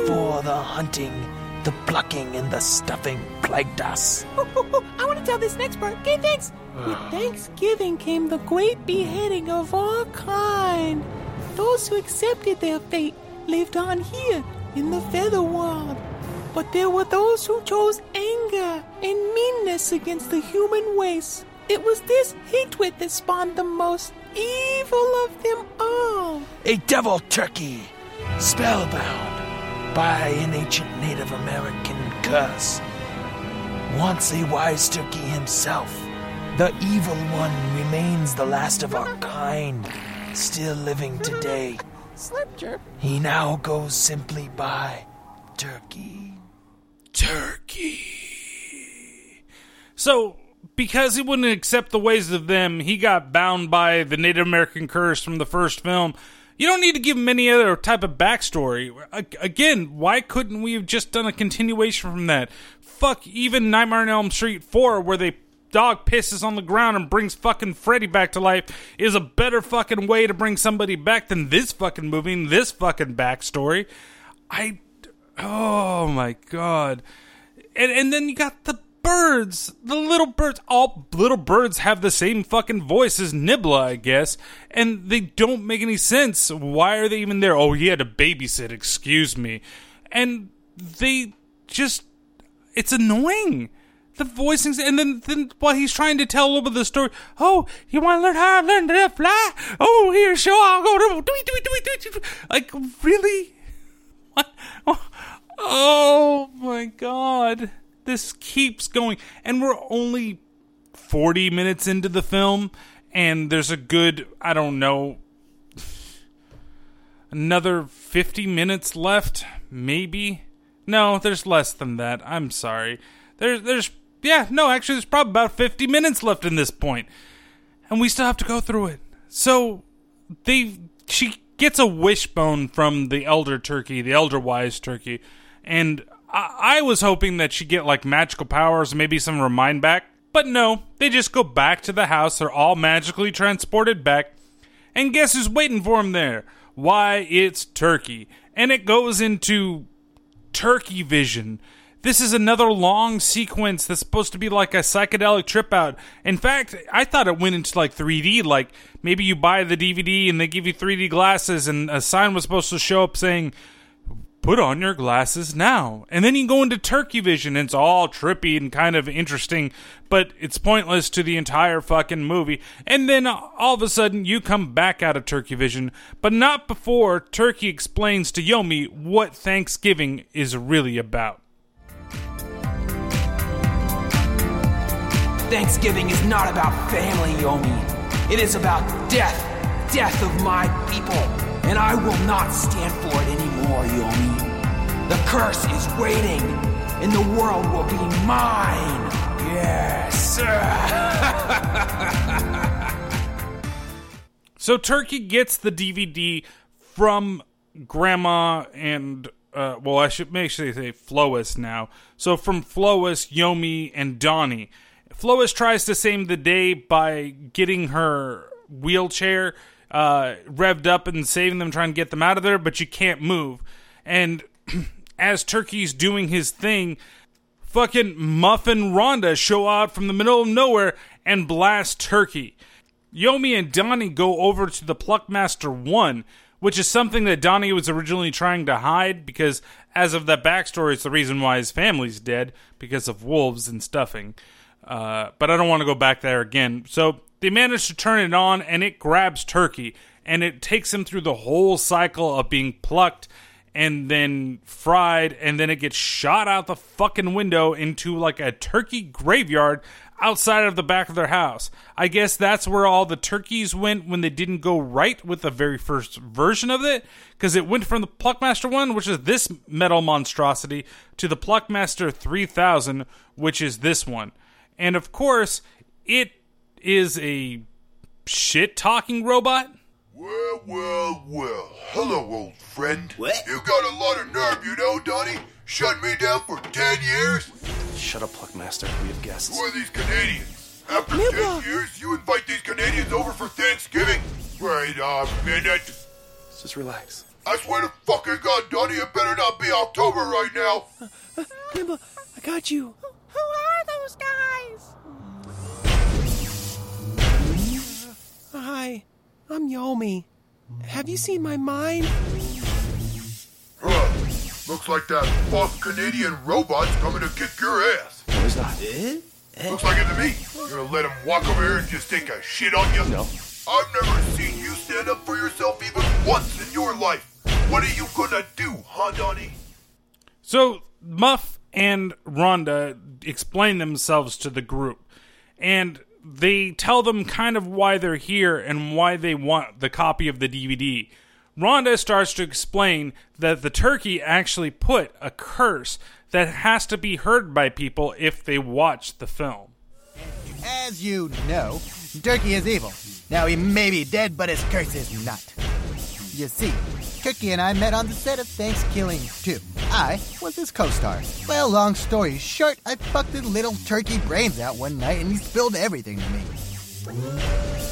Before the hunting, the plucking, and the stuffing plagued us. Oh, oh, oh, I want to tell this next part. Okay, thanks. With Thanksgiving came the great beheading of all kind. Those who accepted their fate lived on here in the feather world. But there were those who chose anger and meanness against the human race. It was this hatred that spawned the most evil of them all. A devil turkey, spellbound by an ancient Native American curse. Once a wise turkey himself, the evil one remains the last of our kind, still living today. He now goes simply by Turkey. Turkey. So, because he wouldn't accept the ways of them, he got bound by the Native American curse from the first film. You don't need to give him any other type of backstory. Again, why couldn't we have just done a continuation from that? Fuck, even Nightmare on Elm Street four, where the dog pisses on the ground and brings fucking Freddy back to life, is a better fucking way to bring somebody back than this fucking movie and this fucking backstory. I... Oh, my God. And, and then you got the birds. The little birds. All little birds have the same fucking voice as Nibla, I guess. And they don't make any sense. Why are they even there? Oh, he had to babysit. Excuse me. And they just... it's annoying. The voicings. And then, then while he's trying to tell a little bit of the story. Oh, you want to learn how I learned to fly? Oh, here, sure, I'll go. Like, really? What? Oh, my God. This keeps going, and we're only forty minutes into the film, and there's a good, I don't know, another fifty minutes left, maybe? No, there's less than that. I'm sorry. There's, there's, yeah, no, actually, there's probably about fifty minutes left in this point, and we still have to go through it. So, they, she gets a wishbone from the elder turkey, the elder wise turkey, and... I was hoping that she'd get, like, magical powers, maybe some of her mind back. But no, they just go back to the house. They're all magically transported back. And guess who's waiting for them there? Why, it's Turkey. And it goes into Turkey Vision. This is another long sequence that's supposed to be like a psychedelic trip out. In fact, I thought it went into like three D. Like maybe you buy the D V D and they give you three D glasses and a sign was supposed to show up saying, put on your glasses now. And then you go into turkey vision and it's all trippy and kind of interesting, but it's pointless to the entire fucking movie. And then all of a sudden you come back out of turkey vision, but not before Turkey explains to Yomi what Thanksgiving is really about. Thanksgiving is not about family, Yomi. It is about death, death of my people. And I will not stand for it anymore, Yomi. The curse is waiting, and the world will be mine. Yes. So Turkey gets the D V D from Grandma and... Uh, well, I should make sure they say Flowis now. So from Flowis, Yomi, and Donnie. Flowis tries to save the day by getting her wheelchair uh, revved up and saving them, trying to get them out of there, but you can't move. And as Turkey's doing his thing, fucking Muff and Rhonda show out from the middle of nowhere and blast Turkey. Yomi and Donnie go over to the Pluckmaster one, which is something that Donnie was originally trying to hide because, as of the backstory, it's the reason why his family's dead, because of wolves and stuffing. Uh, but I don't want to go back there again. So they manage to turn it on, and it grabs Turkey, and it takes him through the whole cycle of being plucked and then fried, and then it gets shot out the fucking window into like a turkey graveyard outside of the back of their house. I guess that's where all the turkeys went when they didn't go right with the very first version of it, because it went from the Pluckmaster one, which is this metal monstrosity, to the Pluckmaster three thousand, which is this one. And, of course, it is a shit-talking robot. Well, well, well. Hello, old friend. What? You got a lot of nerve, you know, Donnie. Shut me down for ten years. Shut up, Pluckmaster. We have guests. Who are these Canadians? After Nibla. ten years, you invite these Canadians over for Thanksgiving? Wait a minute. Just relax. I swear to fucking God, Donnie, it better not be October right now. Uh, uh, Nibla, I got you. Who are those guys? Hi, I'm Yomi. Have you seen my mind? Huh, looks like that buff Canadian robot's coming to kick your ass. No, he's not. Eh? Eh? Looks like it to me. You're gonna let him walk over here and just take a shit on you? No. I've never seen you stand up for yourself even once in your life. What are you gonna do, huh, Donnie? So, Muff and Rhonda explain themselves to the group. And they tell them kind of why they're here and why they want the copy of the D V D. Rhonda starts to explain that the turkey actually put a curse that has to be heard by people if they watch the film. As you know, Turkey is evil. Now he may be dead, but his curse is not. You see, Turkey and I met on the set of ThanksKilling two. I was his co-star. Well, long story short, I fucked his little turkey brains out one night and he spilled everything to me.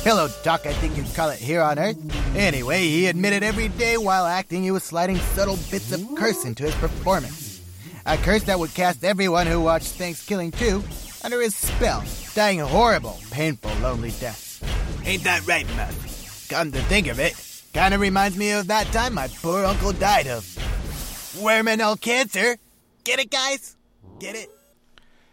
Pillow talk, I think you'd call it here on Earth. Anyway, he admitted every day while acting he was sliding subtle bits of curse into his performance. A curse that would cast everyone who watched ThanksKilling two under his spell, dying horrible, painful, lonely deaths. Ain't that right, man? Come to think of it, kinda reminds me of that time my poor uncle died of worminal cancer. Get it, guys? Get it?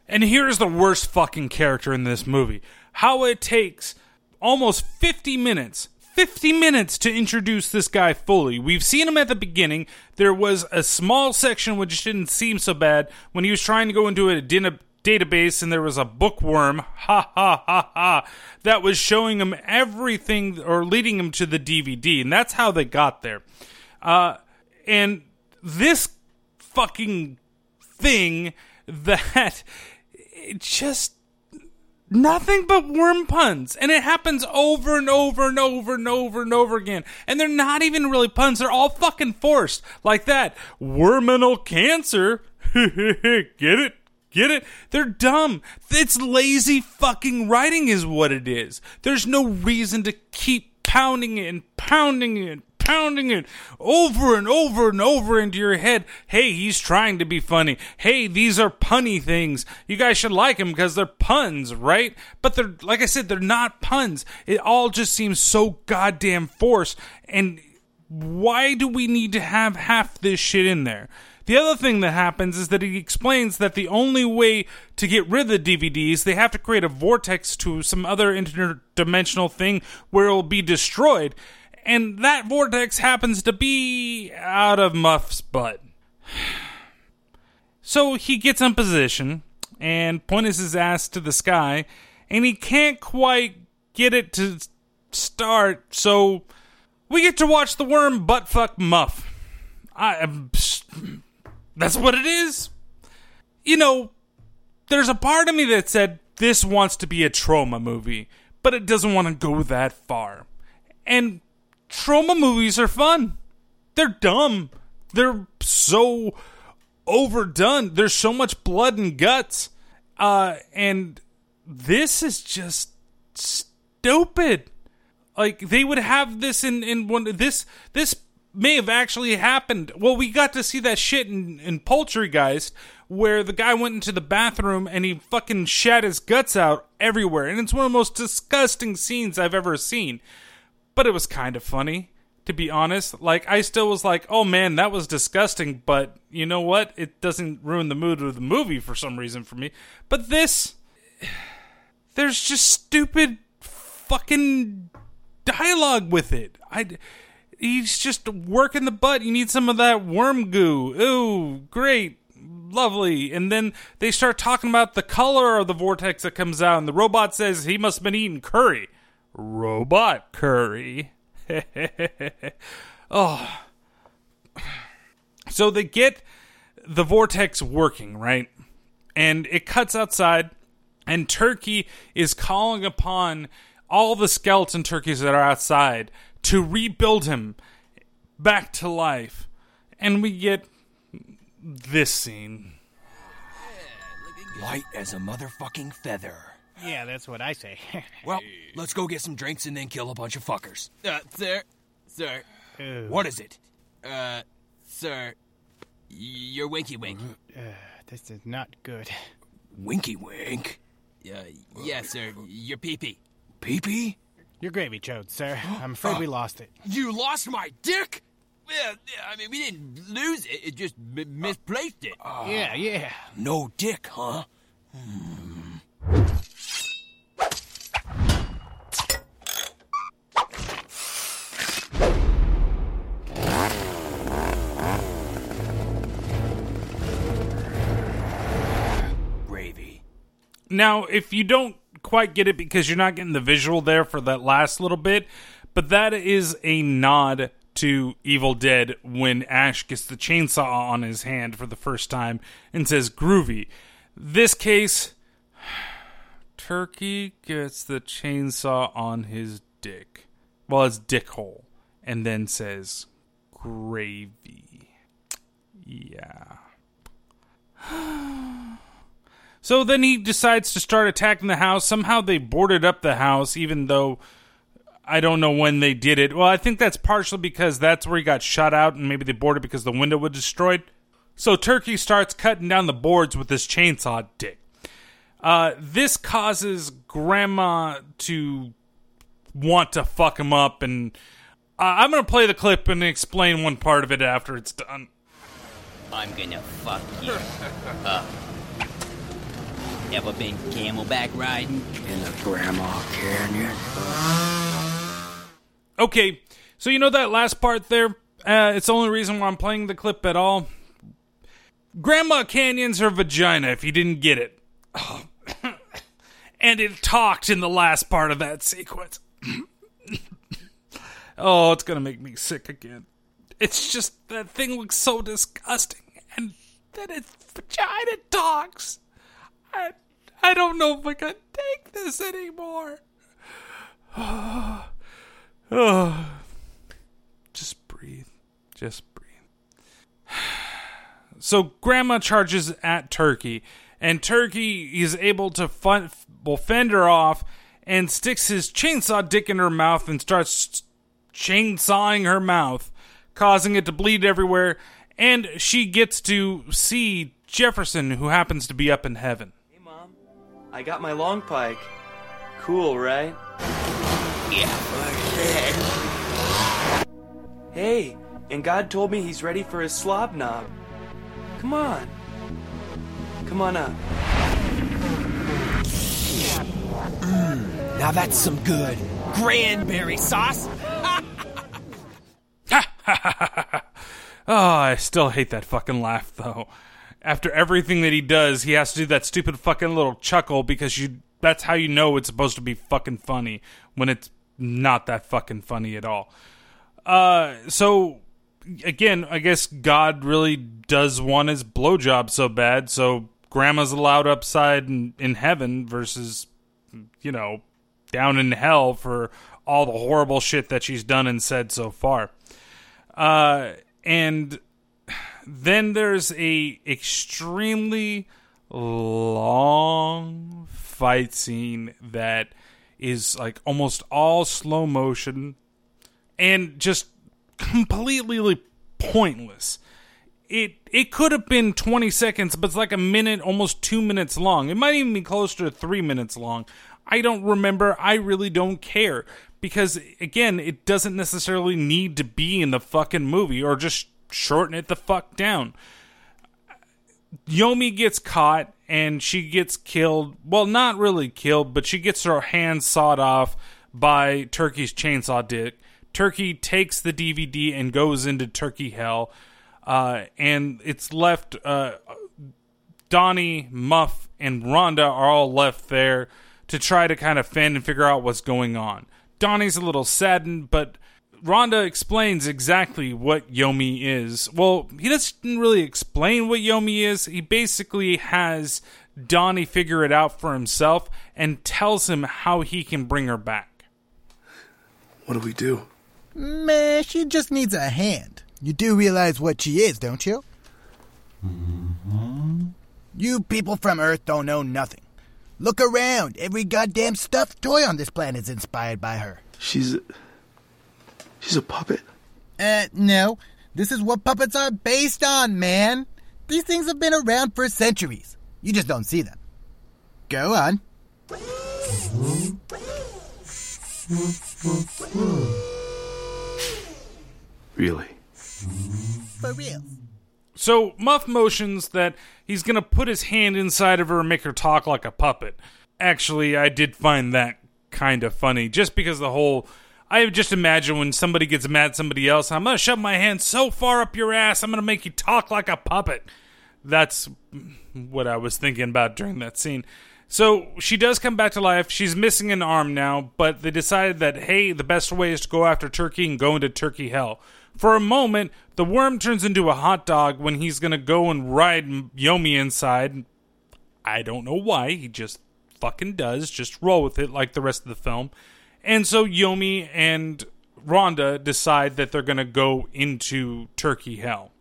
And here's the worst fucking character in this movie. How it takes almost fifty minutes, fifty minutes to introduce this guy fully. We've seen him at the beginning. There was a small section which didn't seem so bad when he was trying to go into a din- database and there was a bookworm, ha ha ha ha, that was showing him everything or leading him to the D V D. And that's how they got there. Uh, and... This fucking thing that just nothing but worm puns. And it happens over and over and over and over and over again. And they're not even really puns. They're all fucking forced like that. Worminal cancer. Get it? Get it? They're dumb. It's lazy fucking writing is what it is. There's no reason to keep pounding it and pounding it. pounding it over and over and over into your head. Hey, he's trying to be funny. Hey, these are punny things. You guys should like him because they're puns, right? But they're, like I said, they're not puns. It all just seems so goddamn forced. And why do we need to have half this shit in there? The other thing that happens is that he explains that the only way to get rid of the D V D is they have to create a vortex to some other interdimensional thing where it'll be destroyed. And that vortex happens to be out of Muff's butt. So he gets in position and points his ass to the sky, and he can't quite get it to start, so we get to watch the worm buttfuck Muff. I am... That's what it is. You know, there's a part of me that said this wants to be a trauma movie, but it doesn't want to go that far. And trauma movies are fun. They're dumb. They're so overdone. There's so much blood and guts. Uh, and this is just stupid. Like, they would have this in, in one... This... This... may have actually happened. Well, we got to see that shit in, in Poultrygeist where the guy went into the bathroom and he fucking shat his guts out everywhere. And it's one of the most disgusting scenes I've ever seen. But it was kind of funny, to be honest. Like, I still was like, oh man, that was disgusting. But you know what? It doesn't ruin the mood of the movie for some reason for me. But this... There's just stupid fucking dialogue with it. I... He's just working the butt. You need some of that worm goo. Ooh, great. Lovely. And then they start talking about the color of the vortex that comes out, and the robot says he must have been eating curry. Robot curry. Oh. So they get the vortex working, right? And it cuts outside, and Turkey is calling upon all the skeleton turkeys that are outside to rebuild him back to life. And we get this scene. Light as a motherfucking feather. Yeah, that's what I say. Well, let's go get some drinks and then kill a bunch of fuckers. Uh, sir, sir. Ooh. What is it? Uh, sir, you're Winky Wink. Uh, this is not good. Winky Wink? Uh, yeah, sir, you're Pee-Pee. Pee-Pee? Your gravy chode, sir. I'm afraid uh, we lost it. You lost my dick? Well, I mean, we didn't lose it. It just m- misplaced it. Uh, yeah, yeah. No dick, huh? Hmm. Gravy. Now, if you don't quite get it because you're not getting the visual there for that last little bit, but that is a nod to Evil Dead when Ash gets the chainsaw on his hand for the first time and says groovy. This case, Turkey gets the chainsaw on his dick, well, his dick hole, and then says gravy. Yeah. So then he decides to start attacking the house. Somehow they boarded up the house, even though I don't know when they did it. Well, I think that's partially because that's where he got shot out, and maybe they boarded because the window was destroyed. So Turkey starts cutting down the boards with his chainsaw dick. Uh, this causes Grandma to want to fuck him up, and uh, I'm going to play the clip and explain one part of it after it's done. I'm going to fuck you up. Ever been camelback riding in the Grandma Canyon? Okay, so you know that last part there? Uh, it's the only reason why I'm playing the clip at all. Grandma Canyon's her vagina, if you didn't get it. Oh. And it talked in the last part of that sequence. Oh, it's going to make me sick again. It's just, that thing looks so disgusting. And then its vagina talks. I, I don't know if I can take this anymore. Oh, oh. Just breathe. Just breathe. So Grandma charges at Turkey, and Turkey is able to fun, well, fend her off and sticks his chainsaw dick in her mouth and starts chainsawing her mouth, causing it to bleed everywhere, and she gets to see Jefferson, who happens to be up in heaven. Hey, Mom. I got my long pike. Cool, right? Yeah, for sure. Hey, and God told me he's ready for his slob knob. Come on. Come on up. Mm, now that's some good cranberry sauce. Oh, I still hate that fucking laugh, though. After everything that he does, he has to do that stupid fucking little chuckle because you that's how you know it's supposed to be fucking funny when it's not that fucking funny at all. Uh, so, again, I guess God really does want his blowjob so bad, so Grandma's allowed upside in, in heaven versus, you know, down in hell for all the horrible shit that she's done and said so far. Uh, and then there's a extremely long fight scene that is like almost all slow motion and just completely pointless. It it could have been twenty seconds, but it's like a minute, almost two minutes long. It might even be closer to three minutes long. I don't remember. I really don't care. Because, again, it doesn't necessarily need to be in the fucking movie, or just shorten it the fuck down. Yomi gets caught, and she gets killed. Well, not really killed, but she gets her hand sawed off by Turkey's chainsaw dick. Turkey takes the D V D and goes into Turkey hell, uh, and it's left, uh, Donnie, Muff, and Rhonda are all left there to try to kind of fend and figure out what's going on. Donnie's a little saddened, but Rhonda explains exactly what Yomi is. Well, he doesn't really explain what Yomi is. He basically has Donnie figure it out for himself and tells him how he can bring her back. What do we do? Meh, she just needs a hand. You do realize what she is, don't you? Mm-hmm. You people from Earth don't know nothing. Look around. Every goddamn stuffed toy on this planet is inspired by her. She's a, she's a puppet. Uh, no. This is what puppets are based on, man. These things have been around for centuries. You just don't see them. Go on. Really? For real. So Muff motions that he's going to put his hand inside of her and make her talk like a puppet. Actually, I did find that kind of funny. Just because the whole... I just imagine when somebody gets mad at somebody else, I'm going to shove my hand so far up your ass, I'm going to make you talk like a puppet. That's what I was thinking about during that scene. So she does come back to life. She's missing an arm now, but they decided that, hey, the best way is to go after Turkey and go into Turkey hell. For a moment, the worm turns into a hot dog when he's going to go and ride Yomi inside. I don't know why. He just fucking does. Just roll with it like the rest of the film. And so Yomi and Rhonda decide that they're going to go into Turkey hell.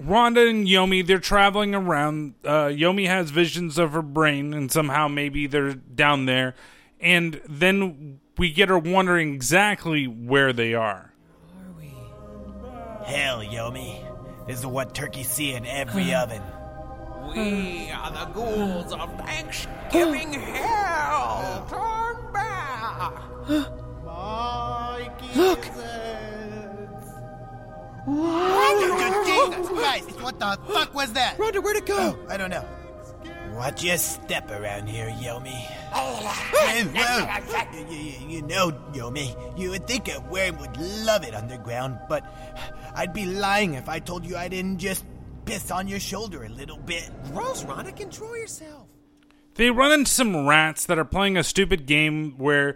Rhonda and Yomi, they're traveling around. Uh, Yomi has visions of her brain, and somehow maybe they're down there. And then we get her wondering exactly where they are. Hell, Yomi. This is what turkeys see in every oven. We are the ghouls of Thanksgiving hell. Turn back. Look. Guys, what the fuck was that? Rhonda, where'd it go? Oh, I don't know. Watch your step around here, Yomi. Oh, you, you know, Yomi, you would think a worm would love it underground, but I'd be lying if I told you I didn't just piss on your shoulder a little bit. Gross, Rhonda, control yourself. They run into some rats that are playing a stupid game where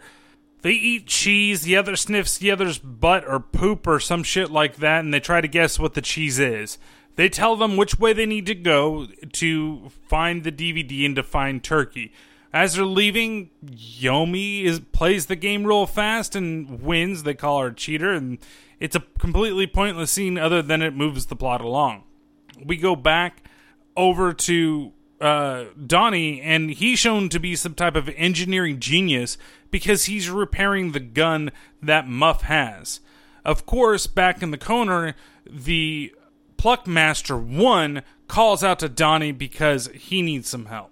they eat cheese, the other sniffs the other's butt or poop or some shit like that, and they try to guess what the cheese is. They tell them which way they need to go to find the D V D and to find Turkey. As they're leaving, Yomi is, plays the game real fast and wins. They call her a cheater, and it's a completely pointless scene other than it moves the plot along. We go back over to uh, Donnie, and he's shown to be some type of engineering genius because he's repairing the gun that Muff has. Of course, back in the corner, the Pluckmaster one calls out to Donnie because he needs some help.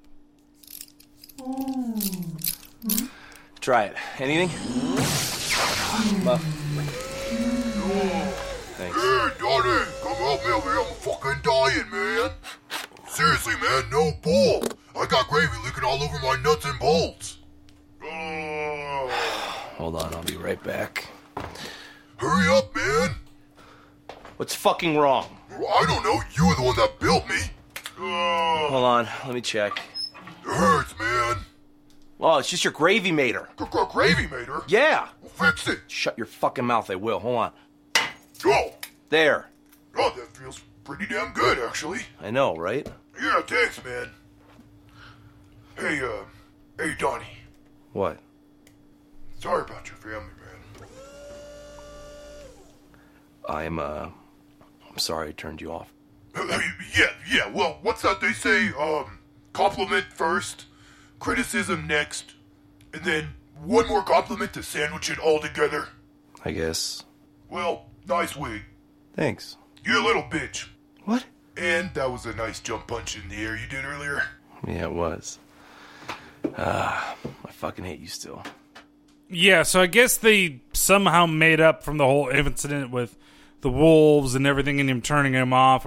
Try it. Anything? Muff. Thanks. Hey, Donnie, come help me over here. I'm fucking dying, man. Seriously, man, no bull. I got gravy leaking all over my nuts and bolts. Uh... Hold on, I'll be right back. Hurry up, man. What's fucking wrong? I don't know. You were the one that built me. Uh... Hold on, let me check. It hurts, man. Well, it's just your gravy mater. Gravy mater? Yeah. Well, fix it. Shut your fucking mouth, I will. Hold on. Oh. There. Oh, that feels pretty damn good, actually. I know, right? Yeah, thanks, man. Hey, uh, hey, Donnie. What? Sorry about your family, man. I'm, uh, I'm sorry I turned you off. Yeah, yeah, well, what's that they say? Um, compliment first, criticism next, and then one more compliment to sandwich it all together. I guess. Well, nice wig. Thanks. You little bitch. What? And that was a nice jump punch in the air you did earlier. Yeah, it was. Ah, uh, I fucking hate you still. Yeah, so I guess they somehow made up from the whole incident with the wolves and everything and him turning him off.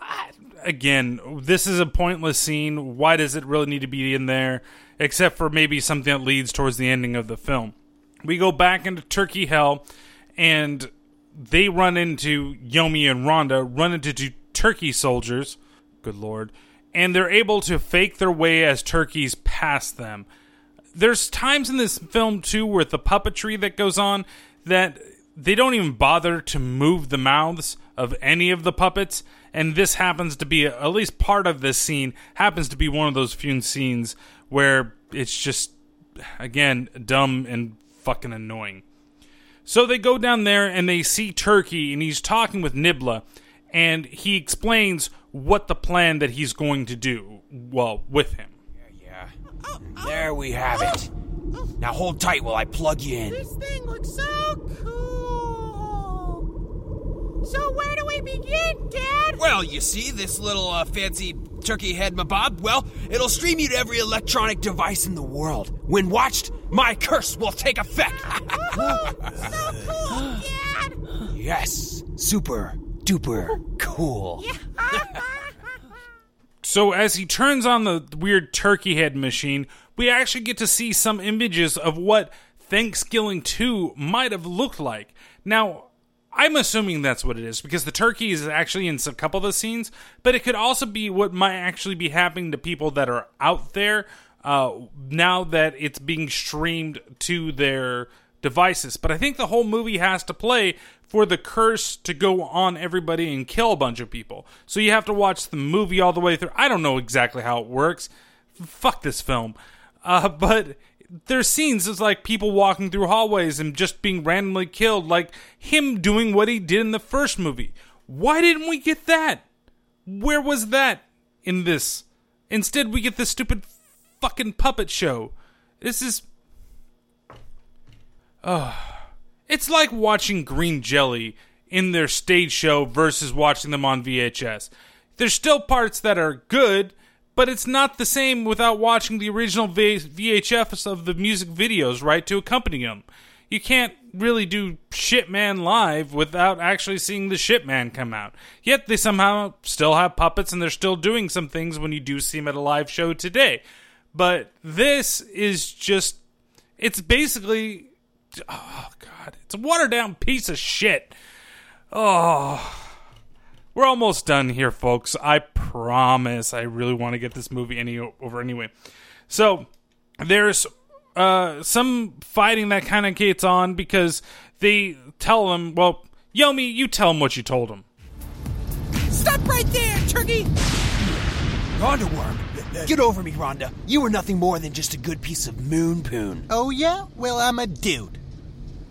I, again, this is a pointless scene. Why does it really need to be in there? Except for maybe something that leads towards the ending of the film. We go back into Turkey Hell, and they run into Yomi and Rhonda, run into two turkey soldiers. Good lord. And they're able to fake their way as turkeys past them. There's times in this film, too, with the puppetry that goes on that they don't even bother to move the mouths of any of the puppets. And this happens to be, at least part of this scene, happens to be one of those few scenes where it's just, again, dumb and fucking annoying. So they go down there and they see Turkey and he's talking with Nibla and he explains what the plan that he's going to do, well, with him. Yeah, yeah. There we have it. Now hold tight while I plug you in. This thing looks so cool. So where do we begin, Dad? Well, you see, this little uh, fancy turkey head mabob, well, it'll stream you to every electronic device in the world. When watched, my curse will take effect. Oh, so cool, Dad! Yes, super duper cool. So as he turns on the weird turkey head machine, we actually get to see some images of what Thanksgiving two might have looked like. Now, I'm assuming that's what it is, because the turkey is actually in a couple of the scenes, but it could also be what might actually be happening to people that are out there uh, now that it's being streamed to their devices. But I think the whole movie has to play for the curse to go on everybody and kill a bunch of people. So you have to watch the movie all the way through. I don't know exactly how it works. Fuck this film. Uh, but there's scenes is like people walking through hallways and just being randomly killed, like him doing what he did in the first movie. Why didn't we get that? Where was that in this? Instead, we get this stupid fucking puppet show. This is... Oh. It's like watching Green Jelly in their stage show versus watching them on V H S. There's still parts that are good, but it's not the same without watching the original V H Fs of the music videos, right, to accompany them. You can't really do Shit Man live without actually seeing the Shit Man come out. Yet they somehow still have puppets and they're still doing some things when you do see them at a live show today. But this is just... It's basically... Oh, God. It's a watered-down piece of shit. Oh. We're almost done here, folks. I promise. I really want to get this movie any over anyway. So, there's uh, some fighting that kind of gets on because they tell him, well, Yomi, you tell him what you told him. Stop right there, turkey! Rondaworm. Get over me, Rhonda. You were nothing more than just a good piece of moon poon. Oh, yeah? Well, I'm a dude.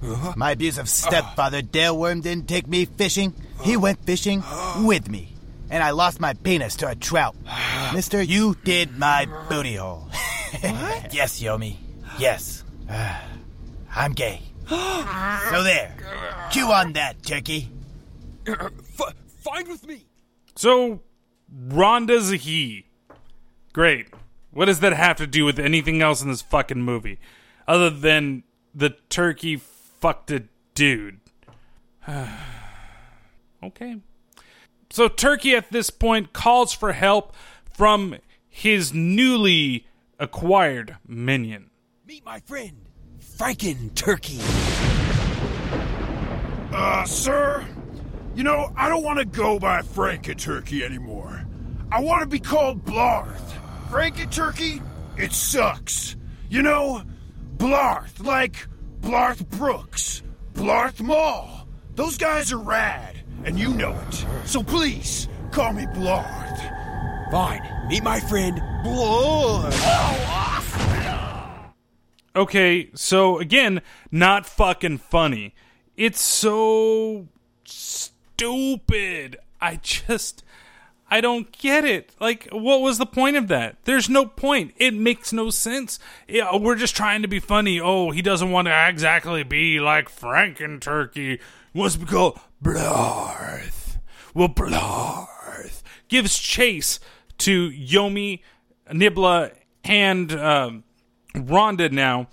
Uh-huh. My abusive stepfather, uh-huh. Daleworm, didn't take me fishing. Uh-huh. He went fishing uh-huh. with me. And I lost my penis to a trout. Uh-huh. Mister, you did my booty hole. What? Yes, Yomi. Yes. Uh, I'm gay. So there. Chew on that, Turkey. Uh, f- fine with me. So, Rhonda's a he. Great. What does that have to do with anything else in this fucking movie? Other than the turkey fucked a dude. Okay. So Turkey at this point calls for help from his newly acquired minion. Meet my friend, Franken-Turkey. Uh, sir, you know, I don't want to go by Franken-Turkey anymore. I want to be called Blarth. Franken-Turkey? It sucks. You know, Blarth, like Blarth Brooks, Blarth Mall. Those guys are rad, and you know it. So please, call me Blarth. Fine. Meet my friend, Blarth. Okay, so again, not fucking funny. It's so stupid. I just... I don't get it. Like, what was the point of that? There's no point. It makes no sense. It, we're just trying to be funny. Oh, he doesn't want to exactly be like Franken-Turkey. Wants to be called Blarth. Well, Blarth gives chase to Yomi, Nibla, and um, Rhonda now.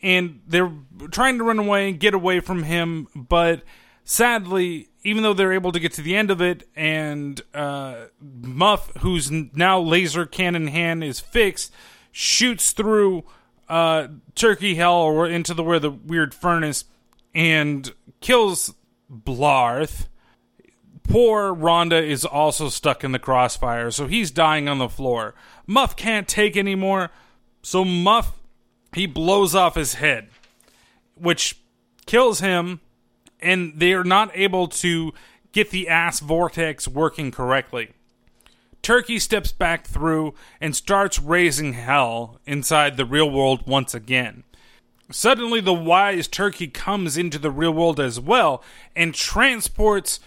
And they're trying to run away and get away from him. But sadly, even though they're able to get to the end of it, and uh, Muff, who's now laser cannon hand, is fixed, shoots through uh, Turkey Hell or into the where the weird furnace and kills Blarth. Poor Rhonda is also stuck in the crossfire, so he's dying on the floor. Muff can't take anymore, so Muff, he blows off his head, which kills him. And they are not able to get the ass vortex working correctly. Turkey steps back through and starts raising hell inside the real world once again. Suddenly, the wise Turkey comes into the real world as well and transports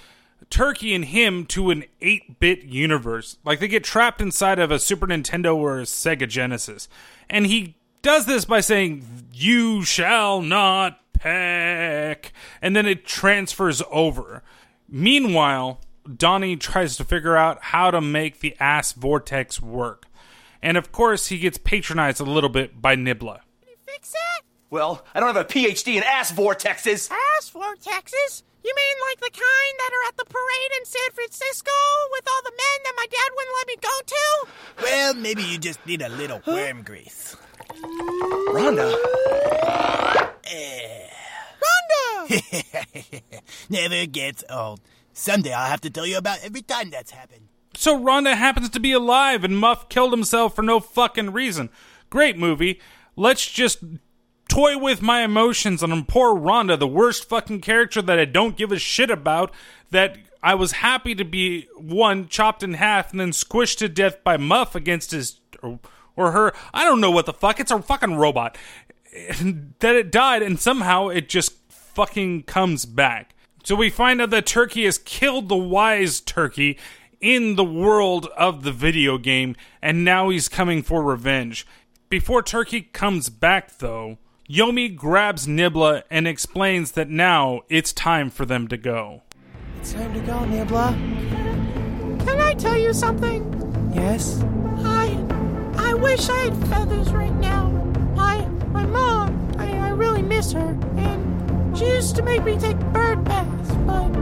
Turkey and him to an eight-bit universe. Like, they get trapped inside of a Super Nintendo or a Sega Genesis. And he does this by saying, "You shall not peck," and then it transfers over. Meanwhile, Donnie tries to figure out how to make the ass vortex work. And of course, he gets patronized a little bit by Nibla. Can you fix it? Well, I don't have a P H D in ass vortexes. Ass vortexes? You mean like the kind that are at the parade in San Francisco with all the men that my dad wouldn't let me go to? Well, maybe you just need a little worm grease. Rhonda? Eh. Rhonda! Never gets old. Someday I'll have to tell you about every time that's happened. So Rhonda happens to be alive, and Muff killed himself for no fucking reason. Great movie. Let's just toy with my emotions on poor Rhonda, the worst fucking character that I don't give a shit about, that I was happy to be, one, chopped in half and then squished to death by Muff against his... or her, I don't know what the fuck, it's a fucking robot. That it died, and somehow it just fucking comes back. So we find out that Turkey has killed the wise Turkey in the world of the video game, and now he's coming for revenge. Before Turkey comes back, though, Yomi grabs Nibla and explains that now it's time for them to go. It's time to go, Nibla. Can I, can I tell you something? Yes? I... I wish I had feathers right now. I, my mom, I, I really miss her, and she used to make me take bird baths, but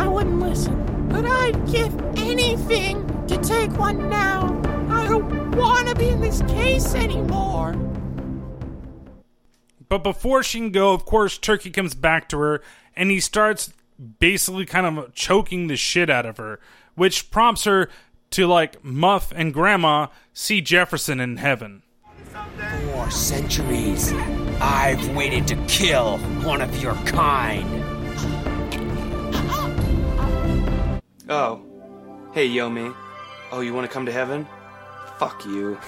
I wouldn't listen. But I'd give anything to take one now. I don't want to be in this case anymore. But before she can go, of course, Turkey comes back to her, and he starts basically kind of choking the shit out of her, which prompts her to, like Muff and Grandma, see Jefferson in heaven. For centuries, I've waited to kill one of your kind. Oh. Hey, Yomi. Oh, you want to come to heaven? Fuck you.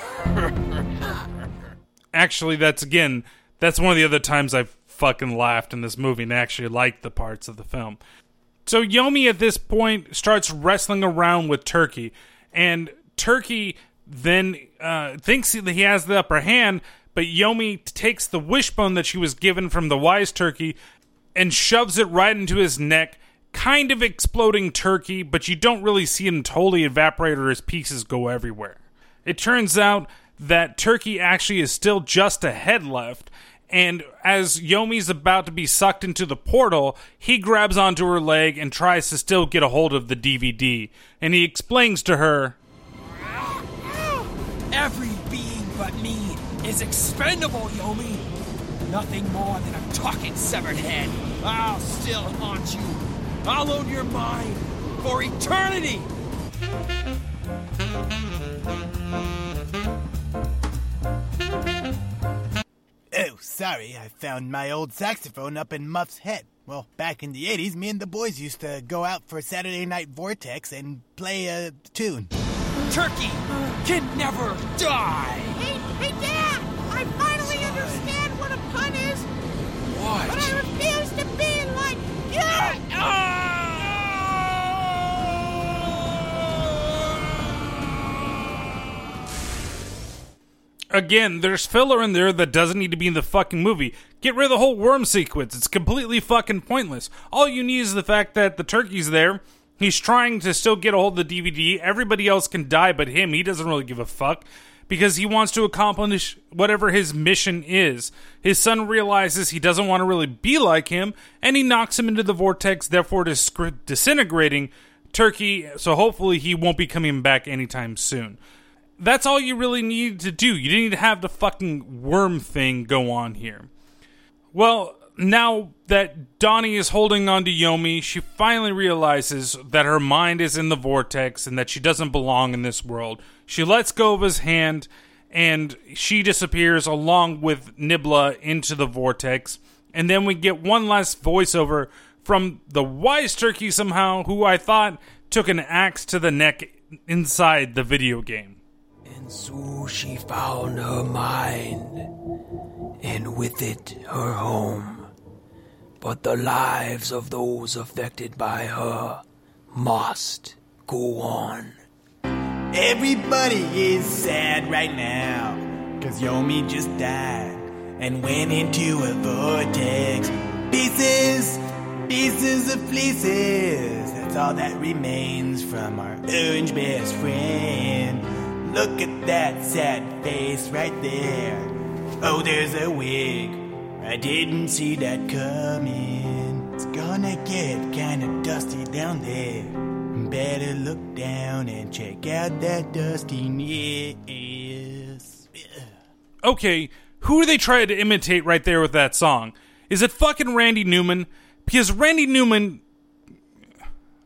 Actually, that's, again, that's one of the other times I've fucking laughed in this movie and actually liked the parts of the film. So Yomi, at this point, starts wrestling around with Turkey. And Turkey then uh, thinks that he has the upper hand, but Yomi takes the wishbone that she was given from the wise Turkey and shoves it right into his neck, kind of exploding Turkey, but you don't really see him totally evaporate or his pieces go everywhere. It turns out that Turkey actually is still just a head left, and as Yomi's about to be sucked into the portal, he grabs onto her leg and tries to still get a hold of the D V D, and he explains to her, "Every being but me is expendable, Yomi. Nothing more than a talking severed head. I'll still haunt you. I'll own your mind for eternity." Oh, sorry, I found my old saxophone up in Muff's head. Well, back in the eighties, me and the boys used to go out for Saturday Night Vortex and play a tune. Turkey can never die! Hey, hey, Dad! I finally understand what a pun is! What? But I refuse to be like you! Oh! Again, there's filler in there that doesn't need to be in the fucking movie. Get rid of the whole worm sequence. It's completely fucking pointless. All you need is the fact that the turkey's there. He's trying to still get a hold of the D V D. Everybody else can die but him. He doesn't really give a fuck because he wants to accomplish whatever his mission is. His son realizes he doesn't want to really be like him, and he knocks him into the vortex, therefore dis- disintegrating Turkey, so hopefully he won't be coming back anytime soon. That's all you really need to do. You didn't need to have the fucking worm thing go on here. Well, now that Donnie is holding on to Yomi, she finally realizes that her mind is in the vortex and that she doesn't belong in this world. She lets go of his hand, and she disappears along with Nibla into the vortex. And then we get one last voiceover from the Wise Turkey somehow, who I thought took an axe to the neck inside the video game. "And so she found her mind, and with it her home. But the lives of those affected by her must go on." Everybody is sad right now, 'cause Yomi just died and went into a vortex. Pieces, pieces of fleeces, that's all that remains from our orange best friend. Look at that sad face right there. Oh, there's a wig. I didn't see that coming. It's gonna get kinda dusty down there. Better look down and check out that dustiness. Okay, who are they trying to imitate right there with that song? Is it fucking Randy Newman? Because Randy Newman,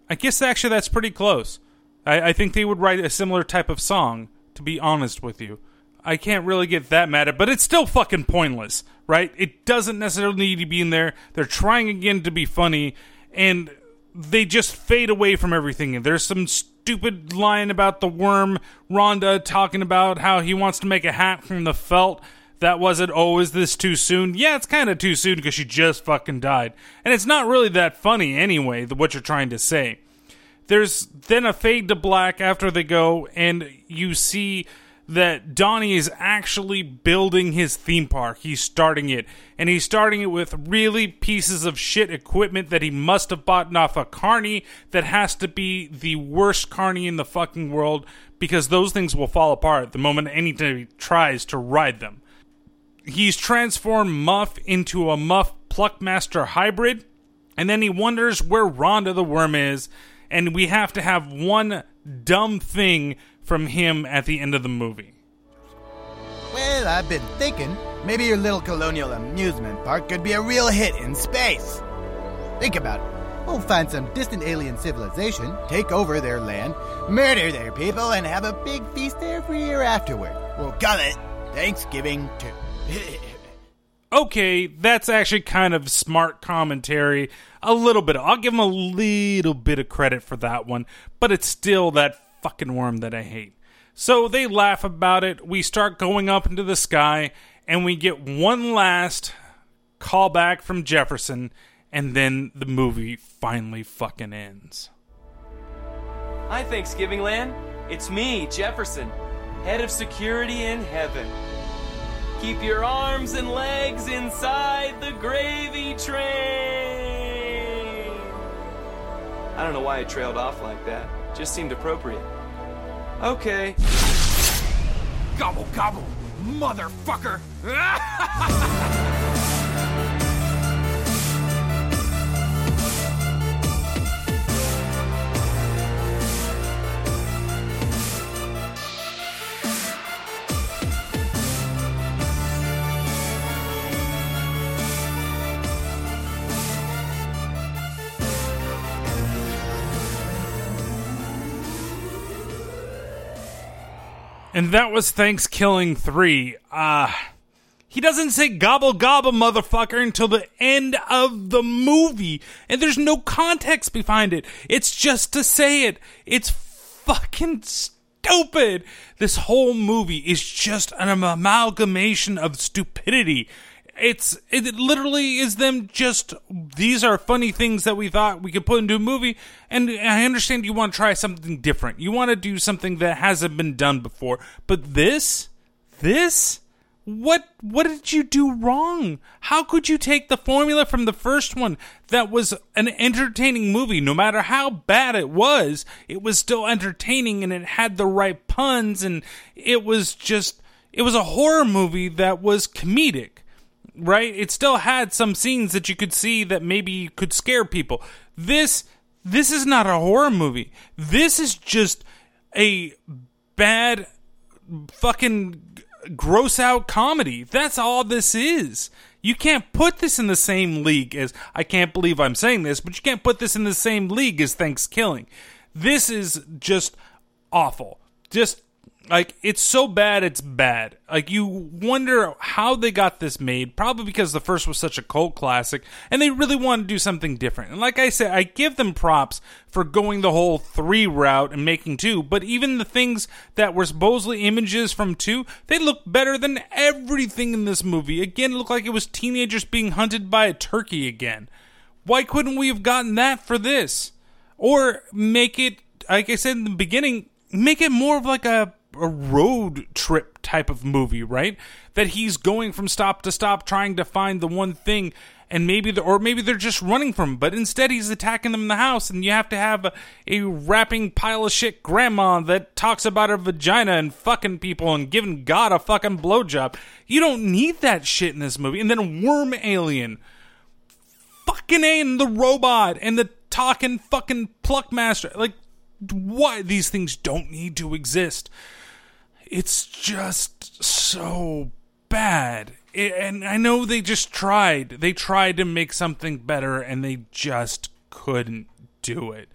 I guess actually that's pretty close. I, I think they would write a similar type of song, to be honest with you. I can't really get that mad at, but it's still fucking pointless, right? It doesn't necessarily need to be in there. They're trying again to be funny, and they just fade away from everything. And there's some stupid line about the worm, Rhonda talking about how he wants to make a hat from the felt. That wasn't, oh, is this too soon? Yeah, it's kind of too soon because she just fucking died. And it's not really that funny anyway, what you're trying to say. There's then a fade to black after they go, and you see that Donnie is actually building his theme park. He's starting it. And he's starting it with really pieces of shit equipment that he must have bought off a carny that has to be the worst carny in the fucking world, because those things will fall apart the moment anybody tries to ride them. He's transformed Muff into a Muff Pluckmaster hybrid, and then he wonders where Rhonda the Worm is, and we have to have one dumb thing from him at the end of the movie. "Well, I've been thinking, maybe your little colonial amusement park could be a real hit in space. Think about it. We'll find some distant alien civilization, take over their land, murder their people, and have a big feast every year afterward. We'll call it Thanksgiving two. Okay, that's actually kind of smart commentary. A little bit. I'll give him a little bit of credit for that one, but it's still that fucking worm that I hate. So they laugh about it. We start going up into the sky, and we get one last callback from Jefferson, and then the movie finally fucking ends. "Hi, Thanksgiving Land. It's me, Jefferson, head of security in heaven. Keep your arms and legs inside the gravy train." I don't know why I trailed off like that. Just seemed appropriate. Okay. Gobble, gobble, motherfucker! And that was Thanksgiving three. Uh, he doesn't say gobble, gobble, motherfucker, until the end of the movie. And there's no context behind it. It's just to say it. It's fucking stupid. This whole movie is just an amalgamation of stupidity. It's it literally is them just, these are funny things that we thought we could put into a movie, and I understand you want to try something different. You want to do something that hasn't been done before, but this, this, what, what did you do wrong? How could you take the formula from the first one that was an entertaining movie? No matter how bad it was, it was still entertaining, and it had the right puns, and it was just, it was a horror movie that was comedic. Right? It still had some scenes that you could see that maybe could scare people. This, this is not a horror movie. This is just a bad fucking gross out comedy. That's all this is. You can't put this in the same league as, I can't believe I'm saying this, but you can't put this in the same league as Thanksgiving. This is just awful. Just Like, it's so bad, it's bad. Like, you wonder how they got this made, probably because the first was such a cult classic, and they really wanted to do something different. And like I said, I give them props for going the whole three route and making two, but even the things that were supposedly images from two, they look better than everything in this movie. Again, it looked like it was teenagers being hunted by a turkey again. Why couldn't we have gotten that for this? Or make it, like I said in the beginning, make it more of like a... a road trip type of movie, right? That he's going from stop to stop trying to find the one thing, and maybe the, or maybe they're just running from him, but instead he's attacking them in the house, and you have to have a, a rapping pile of shit grandma that talks about her vagina and fucking people and giving God a fucking blowjob. You don't need that shit in this movie. And then Worm Alien. Fucking A and the robot and the talking fucking Pluckmaster. Like, why? These things don't need to exist. It's just so bad. It, and I know they just tried. They tried to make something better, and they just couldn't do it.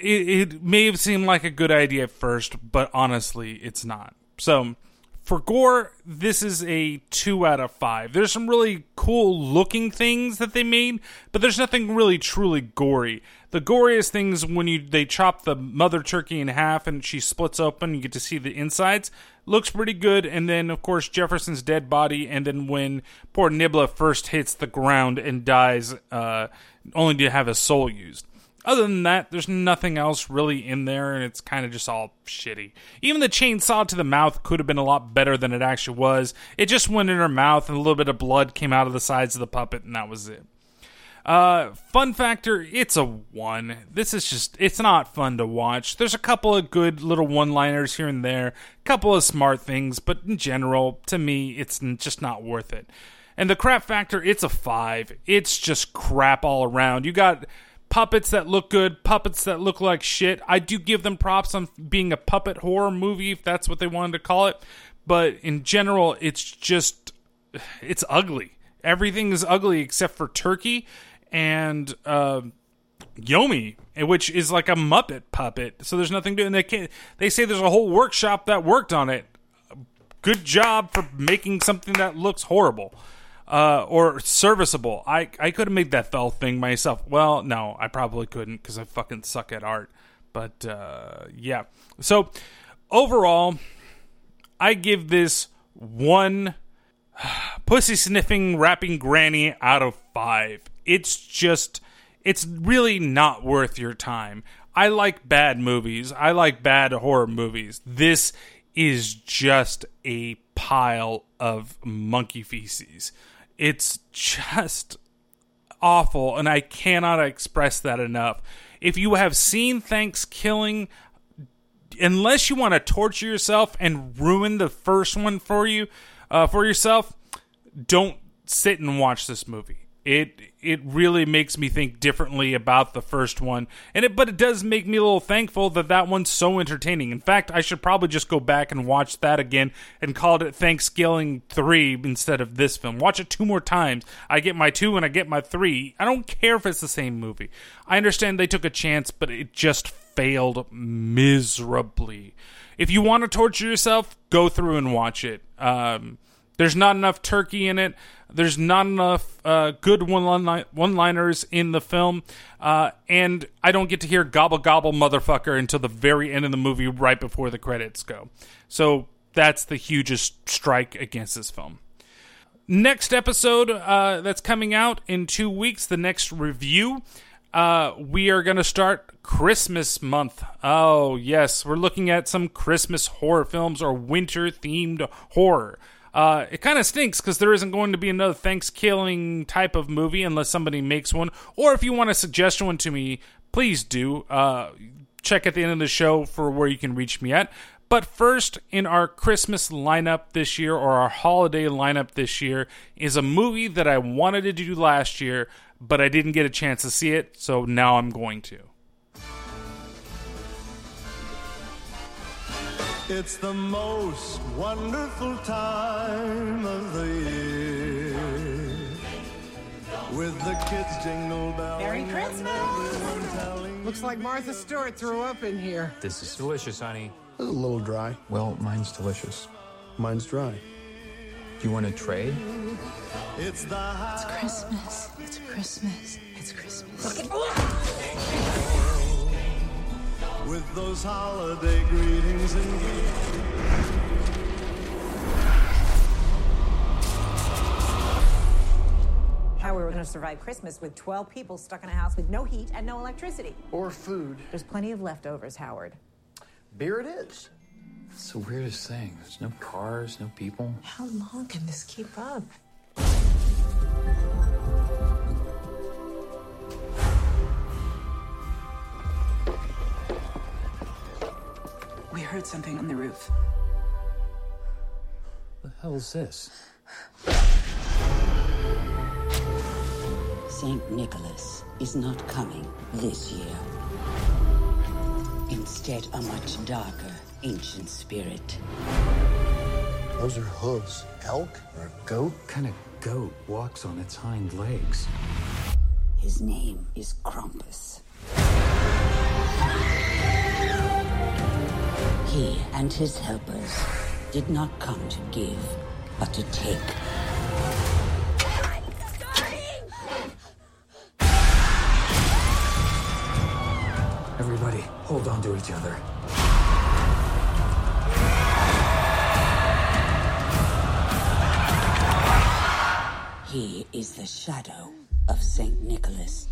It, it may have seemed like a good idea at first, but honestly, it's not. So, for gore, this is a two out of five. There's some really cool-looking things that they made, but there's nothing really truly gory. The goriest things when you they chop the mother turkey in half and she splits open, you get to see the insides. Looks pretty good. And then, of course, Jefferson's dead body. And then when poor Nibla first hits the ground and dies, uh, only to have his soul used. Other than that, there's nothing else really in there, and it's kind of just all shitty. Even the chainsaw to the mouth could have been a lot better than it actually was. It just went in her mouth, and a little bit of blood came out of the sides of the puppet, and that was it. Uh, fun factor, it's a one. This is just, it's not fun to watch. There's a couple of good little one-liners here and there, a couple of smart things, but in general, to me, it's just not worth it. And the crap factor, it's a five. It's just crap all around. You got puppets that look good, puppets that look like shit. I do give them props on being a puppet horror movie, if that's what they wanted to call it. But in general, it's just, it's ugly. Everything is ugly except for Turkey and uh, Yomi, which is like a Muppet puppet, so there's nothing to do. And they can't, they say there's a whole workshop that worked on it. Good job for making something that looks horrible uh, or serviceable. I, I could have made that fell thing myself. Well, no, I probably couldn't because I fucking suck at art. But uh, yeah, so overall, I give this one pussy sniffing rapping granny out of five. It's just, it's really not worth your time. I like bad movies. I like bad horror movies. This is just a pile of monkey feces. It's just awful, and I cannot express that enough. If you have seen Thanksgiving, unless you want to torture yourself and ruin the first one for you, uh, for yourself, don't sit and watch this movie. It it really makes me think differently about the first one, and it but it does make me a little thankful that that one's so entertaining. In fact, I should probably just go back and watch that again and call it Thanksgilling three instead of this film. Watch it two more times. I get my two and I get my three. I don't care if it's the same movie. I understand they took a chance, but it just failed miserably. If you want to torture yourself, go through and watch it. Um... There's not enough turkey in it. There's not enough uh, good one-liners in the film. Uh, and I don't get to hear gobble, gobble, motherfucker until the very end of the movie right before the credits go. So that's the hugest strike against this film. Next episode uh, that's coming out in two weeks, the next review, uh, we are going to start Christmas month. Oh, yes. We're looking at some Christmas horror films or winter-themed horror. Uh, it kind of stinks because there isn't going to be another Thanksgiving type of movie unless somebody makes one. Or if you want to suggest one to me, please do. Uh, check at the end of the show for where you can reach me at. But first, in our Christmas lineup this year, or our holiday lineup this year, is a movie that I wanted to do last year, but I didn't get a chance to see it, so now I'm going to. It's the most wonderful time of the year. With the kids jingle bells. Merry Christmas! Looks like Martha Stewart threw up in here. This is delicious, honey. It's a little dry. Well, mine's delicious. Mine's dry. Do you want to trade? It's the It's Christmas. It's Christmas. It's Christmas. With those holiday greetings and gifts. How we were going to survive Christmas with twelve people stuck in a house with no heat and no electricity. Or food. There's plenty of leftovers, Howard. Beer it is. It's the weirdest thing. There's no cars, no people. How long can this keep up? We heard something on the roof. The hell is this? Saint Nicholas is not coming this year. Instead, a much darker ancient spirit. Those are hooves. Elk or a goat? What kind of goat walks on its hind legs? His name is Krampus. He and his helpers did not come to give, but to take. I'm sorry. Everybody, hold on to each other. He is the shadow of Saint Nicholas.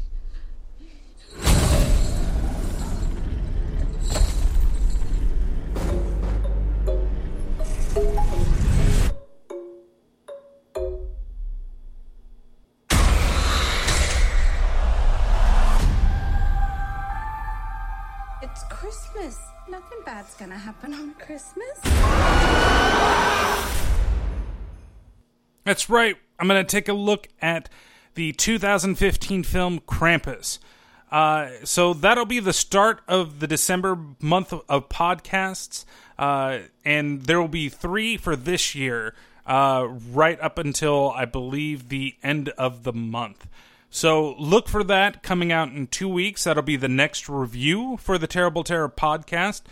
Nothing bad's gonna happen on Christmas. That's right. I'm gonna take a look at the two thousand fifteen film Krampus. Uh, so that'll be the start of the December month of podcasts. Uh, and there will be three for this year, uh, right up until, I believe, the end of the month. So look for that coming out in two weeks. That'll be the next review for the Terrible Terror podcast.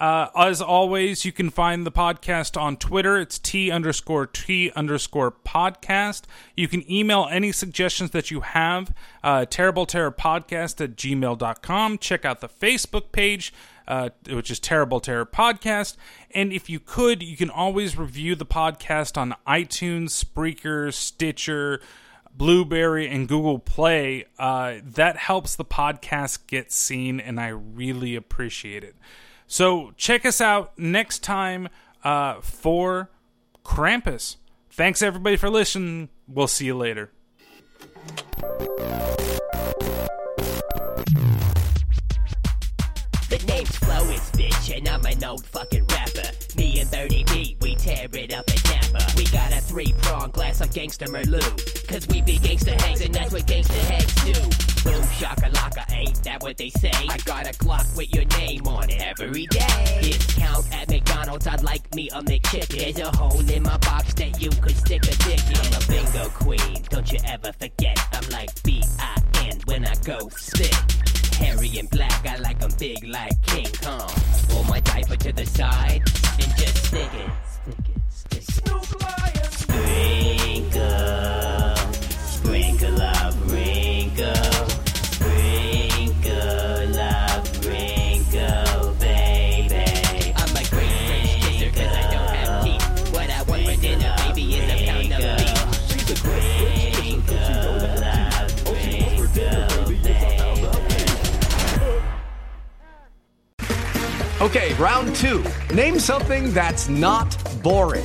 Uh, as always, you can find the podcast on Twitter. It's T underscore T underscore podcast. You can email any suggestions that you have, uh, terribleterrorpodcast at gmail dot com. Check out the Facebook page, uh, which is Terrible Terror Podcast. And if you could, you can always review the podcast on iTunes, Spreaker, Stitcher, Blueberry, and Google Play. Uh, that helps the podcast get seen, and I really appreciate it. So check us out next time uh, for Krampus. Thanks, everybody, for listening. We'll see you later. musician, I'm an old fucking rapper. Me and thirty B, we tear it up at Napa. We got a three-prong glass of gangster Merlot, cause we be gangster hags and that's what gangster hags do. Boom shakalaka, ain't that what they say? I got a clock with your name on it every day. Discount at McDonald's, I'd like me a McChicken. There's a hole in my box that you could stick a dick in. I'm a bingo queen, don't you ever forget. I'm like B I N when I go spit. Hairy and black, I like them big like King Kong. Pull my diaper to the side and just stick it, stick it, stick it. Snoop Lion! Sprinkle, sprinkle of wrinkle, sprinkle of wrinkle, baby. I'm a great French kisser cause I don't have teeth. What I want for dinner, baby, is a pound of beef. She's a great French kisser cause you don't have teeth. All she wants for dinner, baby, is a pound of beef. Okay, round two. Name something that's not boring.